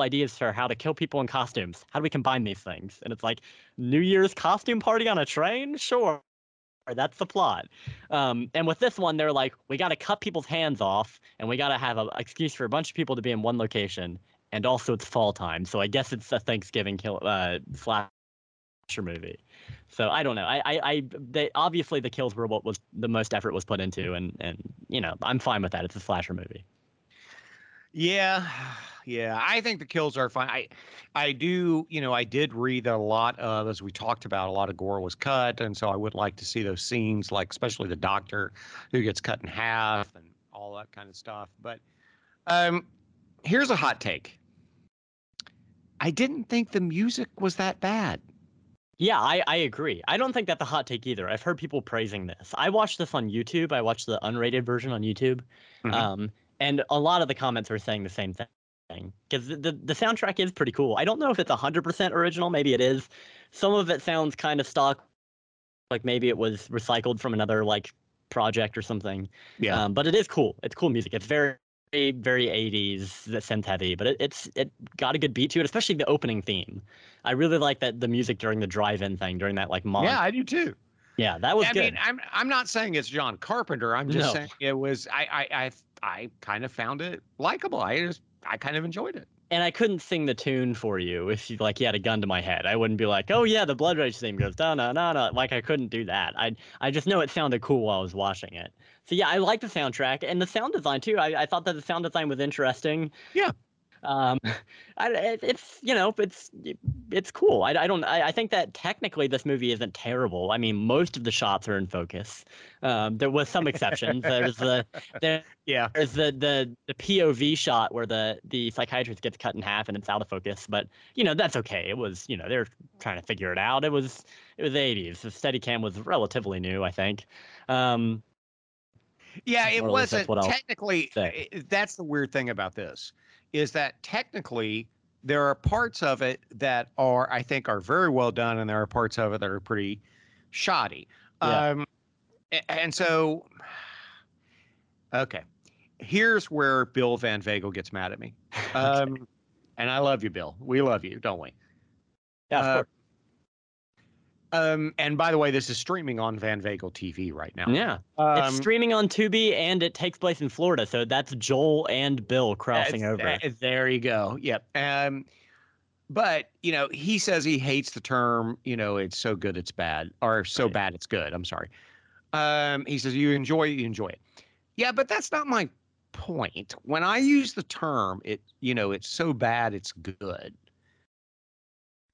ideas for how to kill people in costumes. How do we combine these things? And it's like, New Year's costume party on a train? Sure. That's the plot. And with this one, they're like, we got to cut people's hands off, and we got to have an excuse for a bunch of people to be in one location. And also, it's fall time, so I guess it's a Thanksgiving slasher movie. So I don't know. Obviously the kills were what was the most effort was put into, and I'm fine with that. It's a slasher movie. Yeah, I think the kills are fine. I did read that a lot of gore was cut, and so I would like to see those scenes, like especially the doctor who gets cut in half and all that kind of stuff. But here's a hot take. I didn't think the music was that bad. Yeah, I agree. I don't think that's a hot take either. I've heard people praising this. I watched this on YouTube. I watched the unrated version on YouTube. And a lot of the comments were saying the same thing. Because the soundtrack is pretty cool. I don't know if it's 100% original. Maybe it is. Some of it sounds kind of stock, like maybe it was recycled from another like project or something. Yeah. But it is cool. It's cool music. It's very, very 80s, that synth heavy. But it got a good beat to it, especially the opening theme. I really like that the music during the drive-in thing, during that like montage. Yeah, I do too. Yeah, that was good. I mean, I'm not saying it's John Carpenter. I'm just saying it was. I kind of found it likable. I kind of enjoyed it. And I couldn't sing the tune for you if you had a gun to my head. I wouldn't be like, oh yeah, the Blood Rage theme goes da na na na. Like I couldn't do that. I just know it sounded cool while I was watching it. So yeah, I like the soundtrack and the sound design too. I thought that the sound design was interesting. Yeah. It's cool. I think that technically this movie isn't terrible. I mean, most of the shots are in focus. There was some exceptions. There's the POV shot where the psychiatrist gets cut in half and it's out of focus, but that's okay. It was, they're trying to figure it out. It was the 80s. The Steadicam was relatively new, I think. Yeah, it wasn't technically. That's the weird thing about this is that technically there are parts of it that I think are very well done, and there are parts of it that are pretty shoddy. Yeah. And so, okay, here's where Bill Van Vagel gets mad at me. Okay. And I love you, Bill. We love you, don't we? Yeah, of course. And by the way, this is streaming on Van Vagel TV right now. Yeah, it's streaming on Tubi, and it takes place in Florida. So that's Joel and Bill crossing over. There you go. Yep. But he says he hates the term. It's so good it's bad, or so bad it's good. I'm sorry. He says you enjoy it. Yeah, but that's not my point. When I use the term, it's so bad, it's good.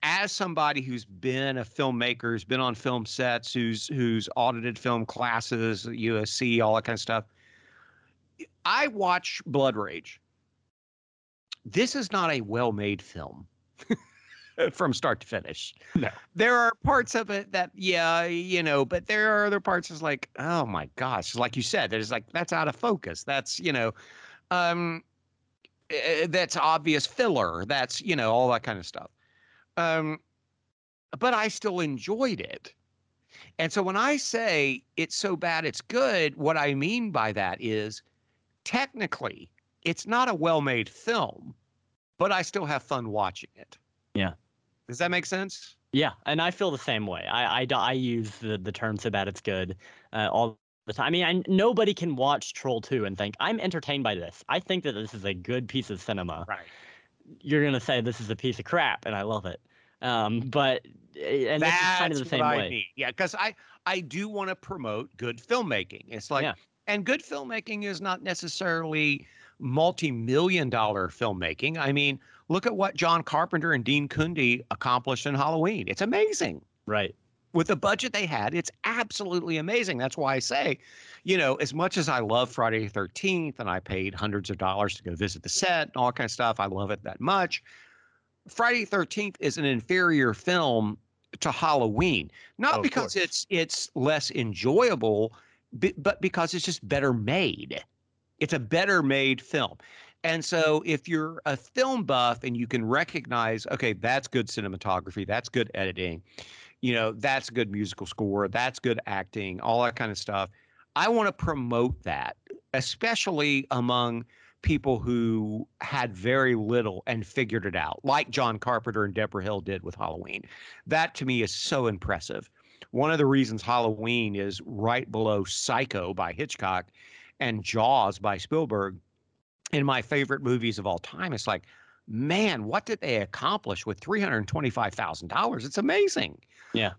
As somebody who's been a filmmaker, who's been on film sets, who's audited film classes, USC, all that kind of stuff, I watch Blood Rage. This is not a well-made film from start to finish. No. There are parts of it that, but there are other parts that's like, oh my gosh, like you said, there's like, that's out of focus. That's, that's obvious filler. That's, all that kind of stuff. But I still enjoyed it. And so when I say it's so bad, it's good, what I mean by that is technically it's not a well-made film, but I still have fun watching it. Yeah. Does that make sense? Yeah. And I feel the same way. I use the term so bad, it's good all the time. I mean, nobody can watch Troll 2 and think I'm entertained by this. I think that this is a good piece of cinema. Right. You're going to say this is a piece of crap and I love it. And that's this is kind of the same way. I mean. Yeah, because I do want to promote good filmmaking. It's like, and good filmmaking is not necessarily multi-million-dollar filmmaking. I mean, look at what John Carpenter and Dean Kundi accomplished in Halloween. It's amazing. Right. With the budget they had, it's absolutely amazing. That's why I say, as much as I love Friday the 13th and I paid hundreds of dollars to go visit the set and all kind of stuff, I love it that much. Friday the 13th is an inferior film to Halloween, not because it's less enjoyable, but because it's just better made. It's a better made film. And so if you're a film buff and you can recognize, okay, that's good cinematography, that's good editing, that's good musical score, that's good acting, all that kind of stuff. I want to promote that, especially among people who had very little and figured it out, like John Carpenter and Deborah Hill did with Halloween. That to me is so impressive. One of the reasons Halloween is right below Psycho by Hitchcock and Jaws by Spielberg in my favorite movies of all time. It's like, man, what did they accomplish with $325,000? It's amazing. Yeah.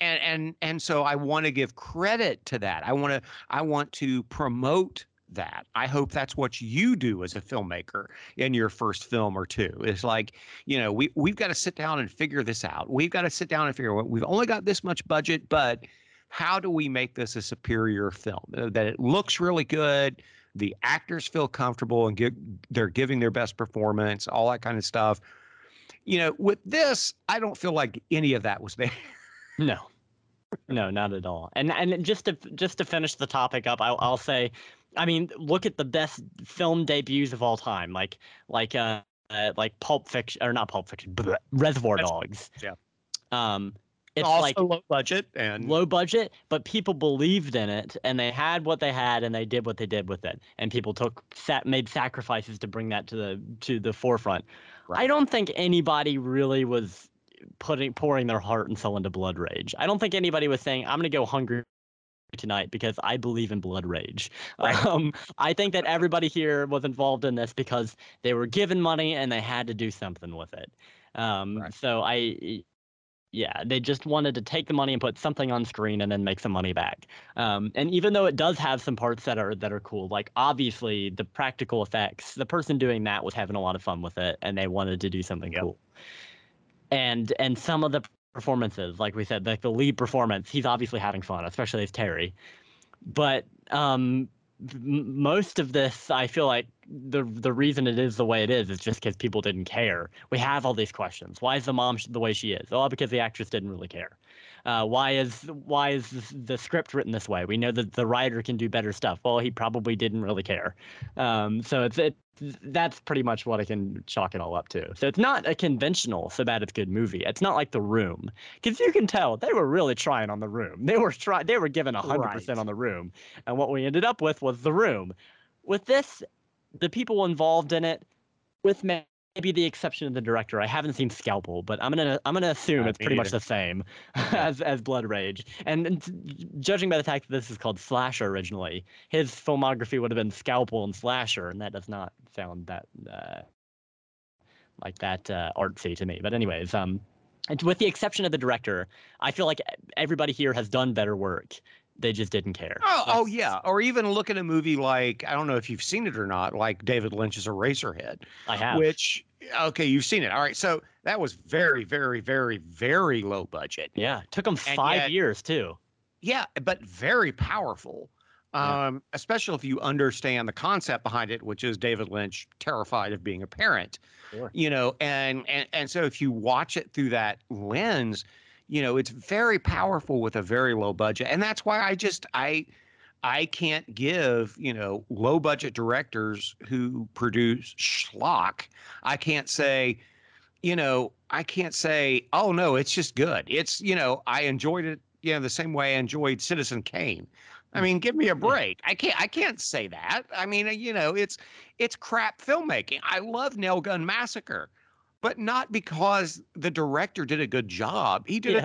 And so I want to give credit to that. I want to promote that. I hope that's what you do as a filmmaker in your first film or two. It's like, we've got to sit down and figure this out. We've got to sit down and figure out, we've only got this much budget, but how do we make this a superior film that it looks really good? The actors feel comfortable and they're giving their best performance, all that kind of stuff. With this, I don't feel like any of that was there. No, not at all. And just to finish the topic up, I'll say, I mean, look at the best film debuts of all time, like Pulp Fiction, or not Pulp Fiction, Reservoir Dogs. Yeah. It's also like low budget, but people believed in it and they had what they had and they did what they did with it. And people made sacrifices to bring that to the forefront. Right. I don't think anybody really was pouring their heart and soul into Blood Rage. I don't think anybody was saying, I'm going to go hungry tonight because I believe in Blood Rage. Right. I think that everybody here was involved in this because they were given money and they had to do something with it. Right. So they just wanted to take the money and put something on screen and then make some money back. And even though it does have some parts that are cool, like obviously the practical effects, the person doing that was having a lot of fun with it and they wanted to do something cool. And some of the performances, like we said, like the lead performance, he's obviously having fun, especially as Terry. But most of this, I feel like the reason it is the way it is just because people didn't care. We have all these questions. Why is the mom the way she is? Oh, because the actress didn't really care. Why is the script written this way? We know that the writer can do better stuff. Well, he probably didn't really care. So that's pretty much what I can chalk it all up to. So it's not a conventional so bad it's good movie. It's not like The Room, because you can tell they were really trying on The Room. They were giving 100% on The Room, and what we ended up with was The Room. With this, the people involved in it, with maybe the exception of the director. I haven't seen Scalpel, but I'm gonna assume it's pretty much the same as Blood Rage. And judging by the fact that this is called Slasher originally, his filmography would have been Scalpel and Slasher, and that does not sound that artsy to me. But anyways, with the exception of the director, I feel like everybody here has done better work they just didn't care. Oh yeah. Or even look at a movie like, I don't know if you've seen it or not, like David Lynch's Eraserhead. I have. Which, okay, you've seen it. All right. So that was very, very, very, very low budget. Yeah. Took them 5 years too. Yeah. But very powerful. Especially if you understand the concept behind it, which is David Lynch terrified of being a parent, sure. You know, and so if you watch it through that lens, you know, it's very powerful with a very low budget. And that's why I can't give, you know, low budget directors who produce schlock. I can't say, you know, oh, no, it's just good. It's, you know, I enjoyed it, you know, the same way I enjoyed Citizen Kane. I mean, give me a break. I can't say that. I mean, you know, it's crap filmmaking. I love Nail Gun Massacre, but not because the director did a good job. He did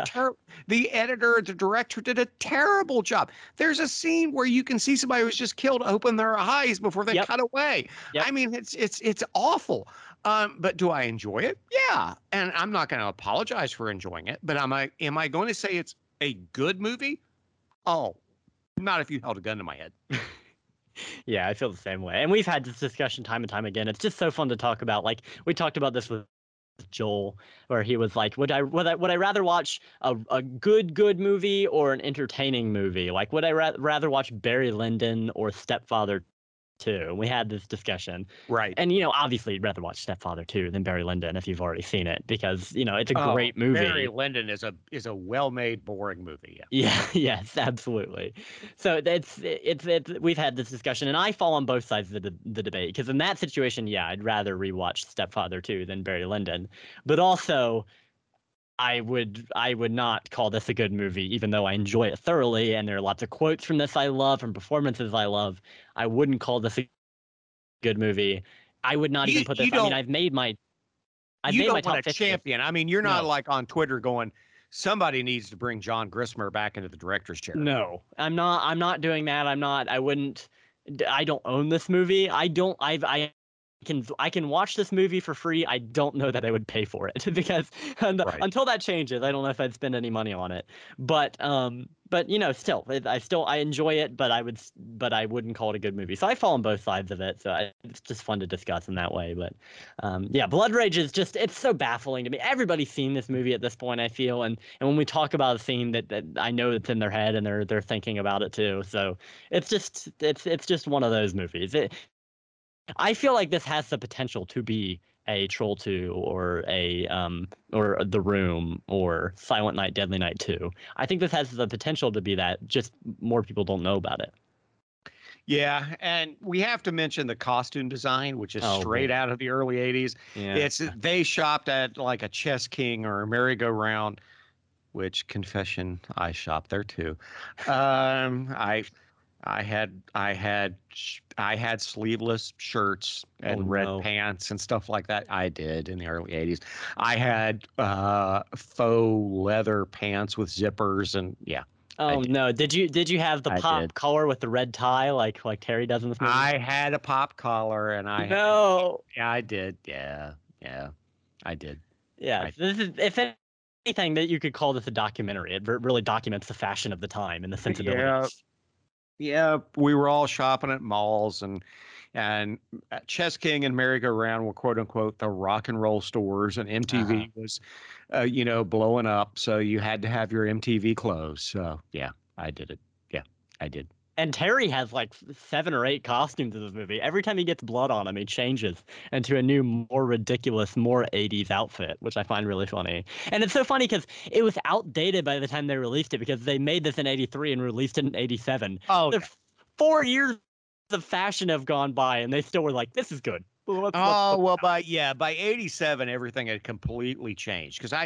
the editor, the director did a terrible job. There's a scene where you can see somebody who's just killed open their eyes before they cut away. Yep. I mean, it's awful. But do I enjoy it? Yeah. And I'm not going to apologize for enjoying it, but am I going to say it's a good movie? Oh, not if you held a gun to my head. Yeah, I feel the same way. And we've had this discussion time and time again. It's just so fun to talk about. Like, we talked about this with Joel, where he was like, would I rather watch a good movie or an entertaining movie? Like, would I rather watch Barry Lyndon or Stepfather 2? We had this discussion. Right. And, you know, obviously you'd rather watch Stepfather 2 than Barry Lyndon if you've already seen it, because, you know, it's a great movie. Barry Lyndon is a well-made, boring movie. Yeah. Yes, absolutely. So it's we've had this discussion, and I fall on both sides of the debate, because in that situation, yeah, I'd rather rewatch Stepfather 2 than Barry Lyndon. But also, I would not call this a good movie, even though I enjoy it thoroughly, and there are lots of quotes from this I love and performances I love. I wouldn't call this a good movie. I would not even put this. I mean, I've made my top 50. Champion. I mean, you're not like on Twitter going, somebody needs to bring John Grismer back into the director's chair. No, I'm not doing that. I don't own this movie. I can watch this movie for free. I don't know that I would pay for it, because until that changes, I don't know if I'd spend any money on it. But you know, still, I enjoy it, but I wouldn't call it a good movie. So I fall on both sides of it. So it's just fun to discuss in that way. But yeah, Blood Rage is just, it's so baffling to me. Everybody's seen this movie at this point, I feel, and when we talk about a scene that I know it's in their head, and they're thinking about it too. So it's just one of those movies. I feel like this has the potential to be a Troll 2 or a or The Room or Silent Night, Deadly Night 2. I think this has the potential to be that. Just more people don't know about it. Yeah, and we have to mention the costume design, which is straight out of the early 80s. Yeah. They shopped at like a Chess King or a merry-go-round, which, confession, I shopped there too. I had sleeveless shirts and red pants and stuff like that. I did in the early 80s. I had faux leather pants with zippers and yeah. Oh no! Did you have the pop collar with the red tie like Terry does in this movie? I had a pop collar and I did. Yeah, this is anything that you could call this a documentary. It really documents the fashion of the time and the sensibilities. Yeah. Yeah, we were all shopping at malls, and Chess King and merry-go-round were quote unquote the rock and roll stores, and MTV was, you know, blowing up. So you had to have your MTV clothes. So yeah, I did it. Yeah, I did. And Terry has like 7 or 8 costumes in this movie. Every time he gets blood on him, he changes into a new, more ridiculous, more 80s outfit, which I find really funny. And it's so funny because it was outdated by the time they released it, because they made this in 83 and released it in 87. Oh, okay. 4 years of fashion have gone by, and they still were like, this is good. By 87, everything had completely changed. Because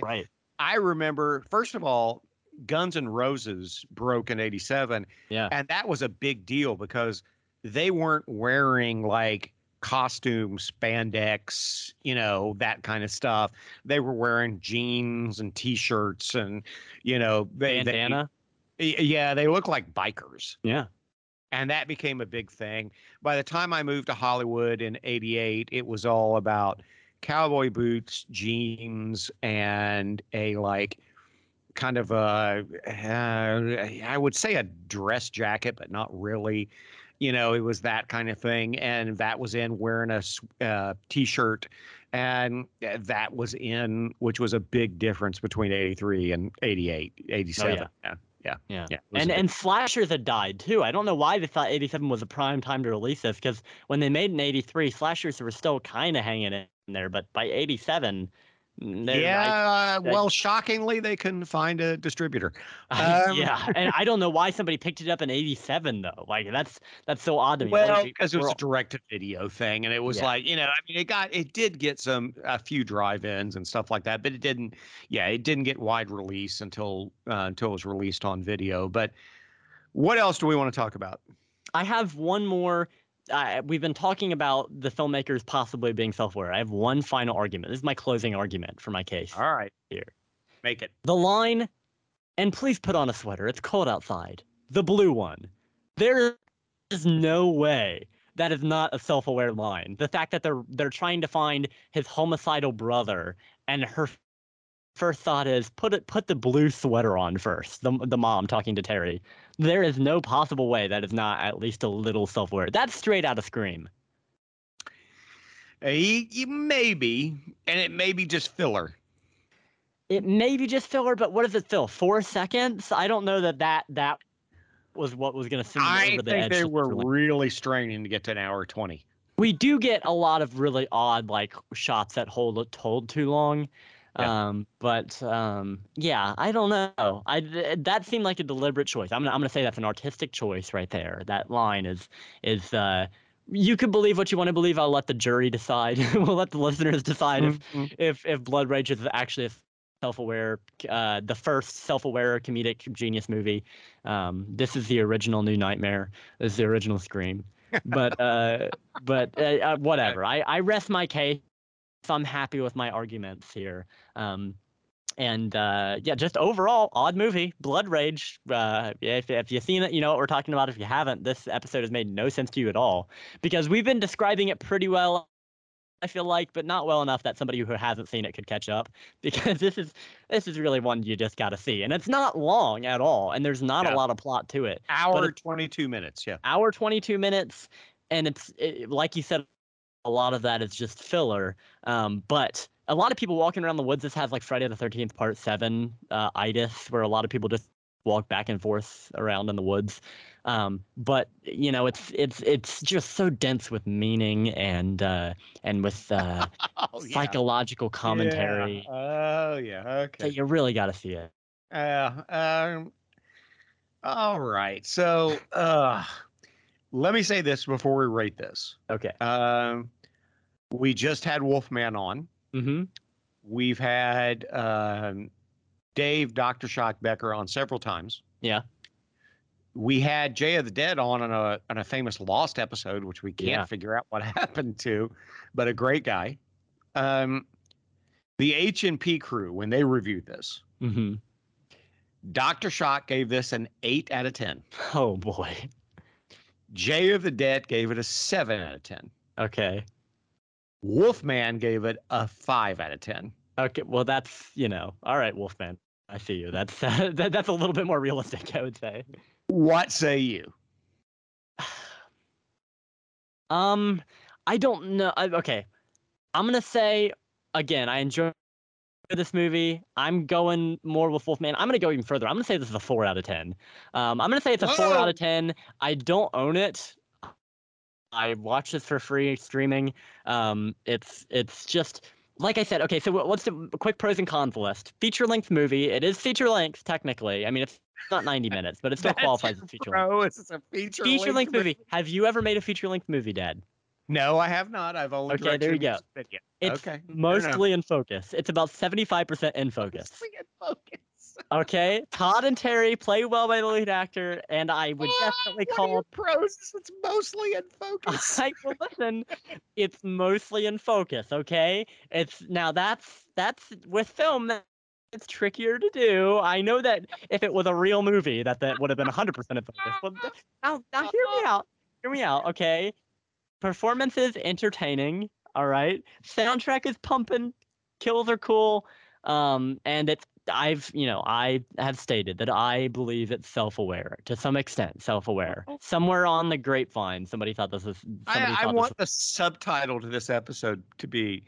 I remember, first of all, Guns N' Roses broke in 87. Yeah. And that was a big deal because they weren't wearing like costume spandex, you know, that kind of stuff. They were wearing jeans and t-shirts and, you know, bandana. They look like bikers. Yeah. And that became a big thing. By the time I moved to Hollywood in 88, it was all about cowboy boots, jeans, and a like kind of a, I would say a dress jacket, but not really. You know, it was that kind of thing. And that was in wearing a T-shirt. And that was in, which was a big difference between 83 and 88, 87. Oh, yeah. Yeah. And Slasher had died, too. I don't know why they thought 87 was a prime time to release this, because when they made it in 83, Slashers were still kind of hanging in there. But by 87... well, shockingly, they couldn't find a distributor. Yeah, and I don't know why somebody picked it up in 87, though. Like, that's so odd to me. Well, because it was a direct-to-video thing, and it was like, you know, I mean, it did get a few drive-ins and stuff like that, but it didn't get wide release until it was released on video. But what else do we want to talk about? I have one more. We've been talking about the filmmakers possibly being self-aware. I have one final argument. This is my closing argument for my case. All right. Here. Make it. The line, and please put on a sweater. It's cold outside. The blue one. There is no way that is not a self-aware line. The fact that they're trying to find his homicidal brother, and her first thought is, put the blue sweater on first. The mom talking to Terry. There is no possible way that is not at least a little self-aware. That's straight out of Scream. Maybe. And it may be just filler. It may be just filler, but what does it fill? 4 seconds? I don't know that was what was going to send me over the edge. I think they were really straining to get to an hour 20. We do get a lot of really odd shots that hold too long. Yeah. I don't know. That seemed like a deliberate choice. I'm gonna say that's an artistic choice right there. That line is you can believe what you want to believe. I'll let the jury decide. We'll let the listeners decide if Blood Rage is actually a self-aware, the first self-aware comedic genius movie. This is the original New Nightmare. This is the original Scream. But whatever. I rest my case. I'm happy with my arguments here. Just overall, odd movie, Blood Rage. If you've seen it, you know what we're talking about. If you haven't, this episode has made no sense to you at all, because we've been describing it pretty well, I feel like, but not well enough that somebody who hasn't seen it could catch up, because this is really one you just got to see. And it's not long at all, and there's not a lot of plot to it. Hour 22 minutes, yeah. Hour 22 minutes, and it's like you said, a lot of that is just filler, but a lot of people walking around the woods. This has Friday the 13th Part 7 itis, where a lot of people just walk back and forth around in the woods. But you know, it's just so dense with meaning and with psychological commentary. Yeah. Oh yeah, okay. So you really got to see it. All right, so. Let me say this before we rate this. Okay. We just had Wolfman on. Mm-hmm. We've had Dave, Dr. Schockbecker on several times. Yeah. We had Jay of the Dead on a famous Lost episode, which we can't figure out what happened to, but a great guy. The H&P crew, when they reviewed this, mm-hmm. Dr. Schock gave this an 8 out of 10. Oh, boy. Jay of the Dead gave it a 7 out of 10. Okay. Wolfman gave it a 5 out of 10. Okay, well, that's, you know, all right, Wolfman, I see you. That's that's a little bit more realistic, I would say. What say you? I don't know. Okay, I'm going to say, again, I enjoy this movie. I'm going more with Wolfman. I'm going to go even further. I'm going to say this is a 4 out of 10. I'm going to say it's a 4 out of 10. I don't own it. I watch this for free streaming. It's just, like I said, okay, so what's the quick pros and cons list? Feature-length movie. It is feature-length, technically. I mean, it's not 90 minutes, but it still qualifies as feature-length. Bro, it's a feature-length movie. Have you ever made a feature-length movie, Dad? No, I have not. I've only directed. Okay, there you go. Video. It's mostly in focus. It's about 75% in focus. Mostly in focus. Okay, Todd and Terry play well by the lead actor, and I would definitely call it pros. It's mostly in focus. Well, listen, it's mostly in focus. Okay, that's with film. It's trickier to do. I know that if it was a real movie, that would have been 100% in focus. But now hear me out. Hear me out. Okay. Performance is entertaining, all right? Soundtrack is pumping, kills are cool, and it's I have stated that I believe it's self-aware to some extent. Self-aware. Somewhere on the grapevine, somebody thought this was. I want the subtitle to this episode to be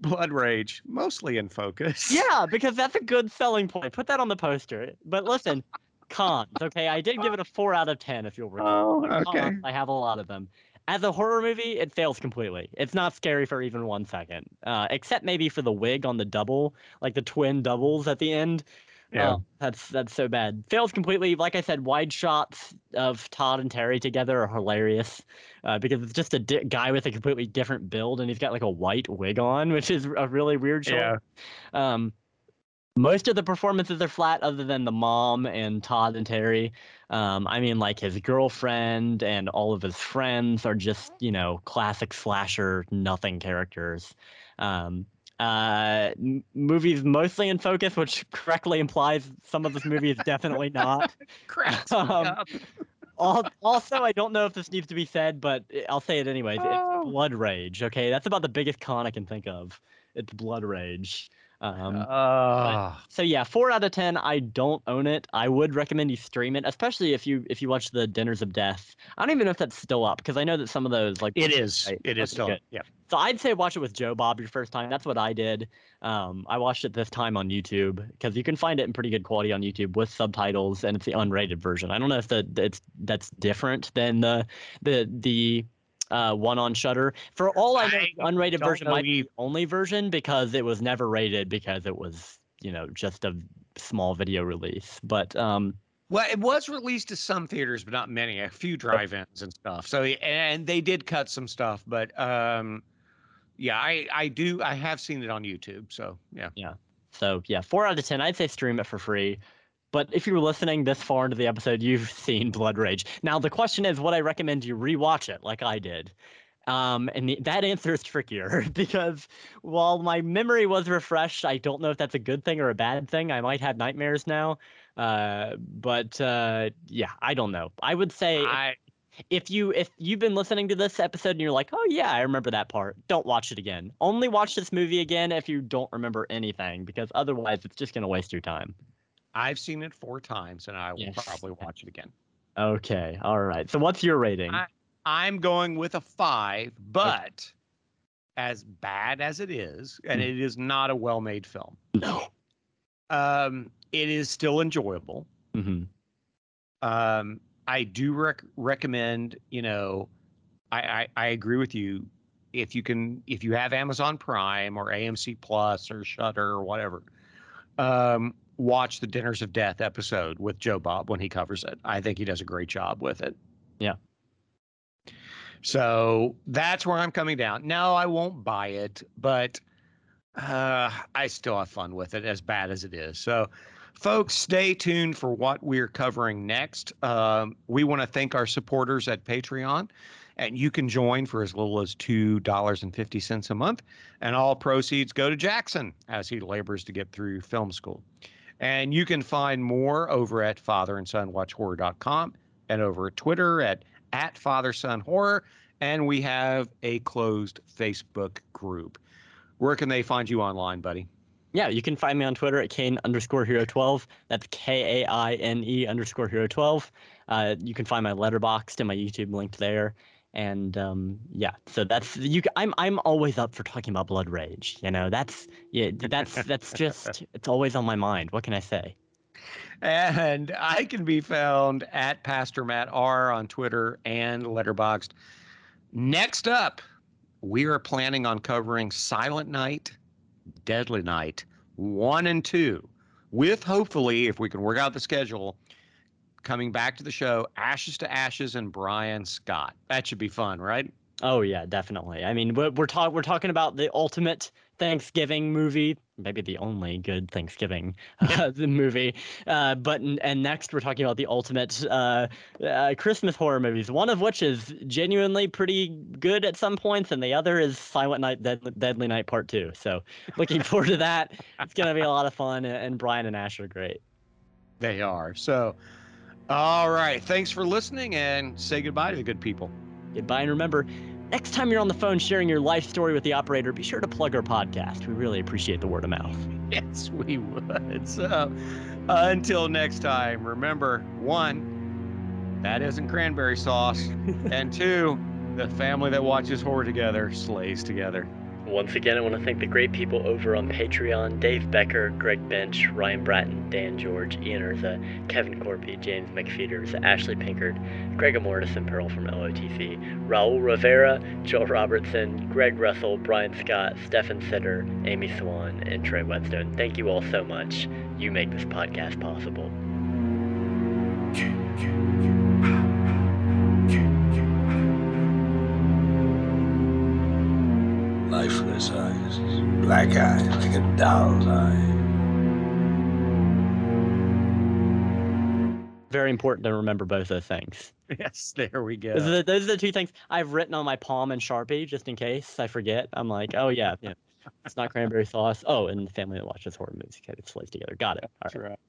"Blood Rage," mostly in focus. Yeah, because that's a good selling point. Put that on the poster. But listen, cons. Okay, I did give it a 4 out of 10. If you'll recall. Oh, okay. Cons, I have a lot of them. As a horror movie, it fails completely. It's not scary for even 1 second, except maybe for the wig on the double, like the twin doubles at the end. Yeah, that's so bad. Fails completely. Like I said, wide shots of Todd and Terry together are hilarious because it's just a guy with a completely different build, and he's got like a white wig on, which is a really weird shot. Yeah. Most of the performances are flat other than the mom and Todd and Terry. I mean, like, his girlfriend and all of his friends are just, you know, classic slasher nothing characters. Movies mostly in focus, which correctly implies some of this movie is definitely not. Cracks me up. Also, I don't know if this needs to be said, but I'll say it anyways. Oh. It's Blood Rage, okay? That's about the biggest con I can think of. It's Blood Rage. So yeah, 4 out of 10. I don't own it. I would recommend you stream it, especially if you watch the Dinners of Death. I don't even know if that's still up because I know that some of those like it is. Right, it is still good. Yeah. So I'd say watch it with Joe Bob your first time. That's what I did. I watched it this time on YouTube because you can find it in pretty good quality on YouTube with subtitles, and it's the unrated version. I don't know if that's different than the one on Shudder. For all I know, the unrated version might be the only version because it was never rated because it was, you know, just a small video release. But well, it was released to some theaters, but not many. A few drive-ins and stuff. So and they did cut some stuff, but yeah, I have seen it on YouTube. So yeah, yeah. So yeah, 4 out of 10. I'd say stream it for free. But if you were listening this far into the episode, you've seen Blood Rage. Now, the question is, would I recommend you rewatch it like I did? That answer is trickier because while my memory was refreshed, I don't know if that's a good thing or a bad thing. I might have nightmares now. Yeah, I don't know. I would say if you've been listening to this episode and you're like, oh, yeah, I remember that part, don't watch it again. Only watch this movie again if you don't remember anything because otherwise it's just going to waste your time. I've seen it 4 times, and I will probably watch it again. Okay, all right. So what's your rating? I'm going with a 5, but as bad as it is, and it is not a well-made film. No. It is still enjoyable. Mm-hmm. I do recommend, you know, I agree with you. If you have Amazon Prime or AMC Plus or Shudder or whatever, watch the Dinners of Death episode with Joe Bob when he covers it. I think he does a great job with it. Yeah. So that's where I'm coming down. Now I won't buy it, but I still have fun with it as bad as it is. So folks, stay tuned for what we're covering next. We want to thank our supporters at Patreon, and you can join for as little as $2.50 a month. And all proceeds go to Jackson as he labors to get through film school. And you can find more over at father-and-son-watch-horror.com and over at Twitter at father-son-horror. And we have a closed Facebook group. Where can they find you online, buddy? Yeah, you can find me on Twitter at Kaine_Hero12. That's KAINE_Hero12. You can find my Letterboxd and my YouTube linked there. And yeah, so that's I'm always up for talking about Blood Rage. You know, that's just it's always on my mind. What can I say? And I can be found at Pastor Matt R on Twitter and Letterboxd. Next up, we are planning on covering Silent Night, Deadly Night 1 and 2, with hopefully, if we can work out the schedule, coming back to the show, Ashes to Ashes and Brian Scott. That should be fun, right? Oh, yeah, definitely. I mean, we're talking about the ultimate Thanksgiving movie, maybe the only good Thanksgiving movie. But next we're talking about the ultimate Christmas horror movies, one of which is genuinely pretty good at some points, and the other is Silent Night, Deadly Night Part 2. So looking forward to that. It's going to be a lot of fun, and Brian and Ash are great. They are. So... all right. Thanks for listening, and say goodbye to the good people. Goodbye, and remember, Next time you're on the phone sharing your life story with the operator, be sure to plug our podcast. We really appreciate the word of mouth. Yes, we would. So until next time, remember, one, that isn't cranberry sauce. And two, the family that watches horror together slays together. Once again, I want to thank the great people over on Patreon: Dave Becker, Greg Bench, Ryan Bratton, Dan George, Ian Urza, Kevin Corpy, James McFeeters, Ashley Pinkard, Greg Amortis and Pearl from LOTC, Raul Rivera, Joe Robertson, Greg Russell, Brian Scott, Stefan Sitter, Amy Swan, and Trey Whetstone. Thank you all so much. You make this podcast possible. Lifeless eyes, black eyes, like a doll's eye. Very important to remember both those things. Yes, there we go. Those are the two things I've written on my palm and Sharpie, just in case I forget. I'm like, oh, yeah, yeah. It's not cranberry sauce. Oh, and the family that watches horror movies, okay, it slays together. Got it. All right. That's right.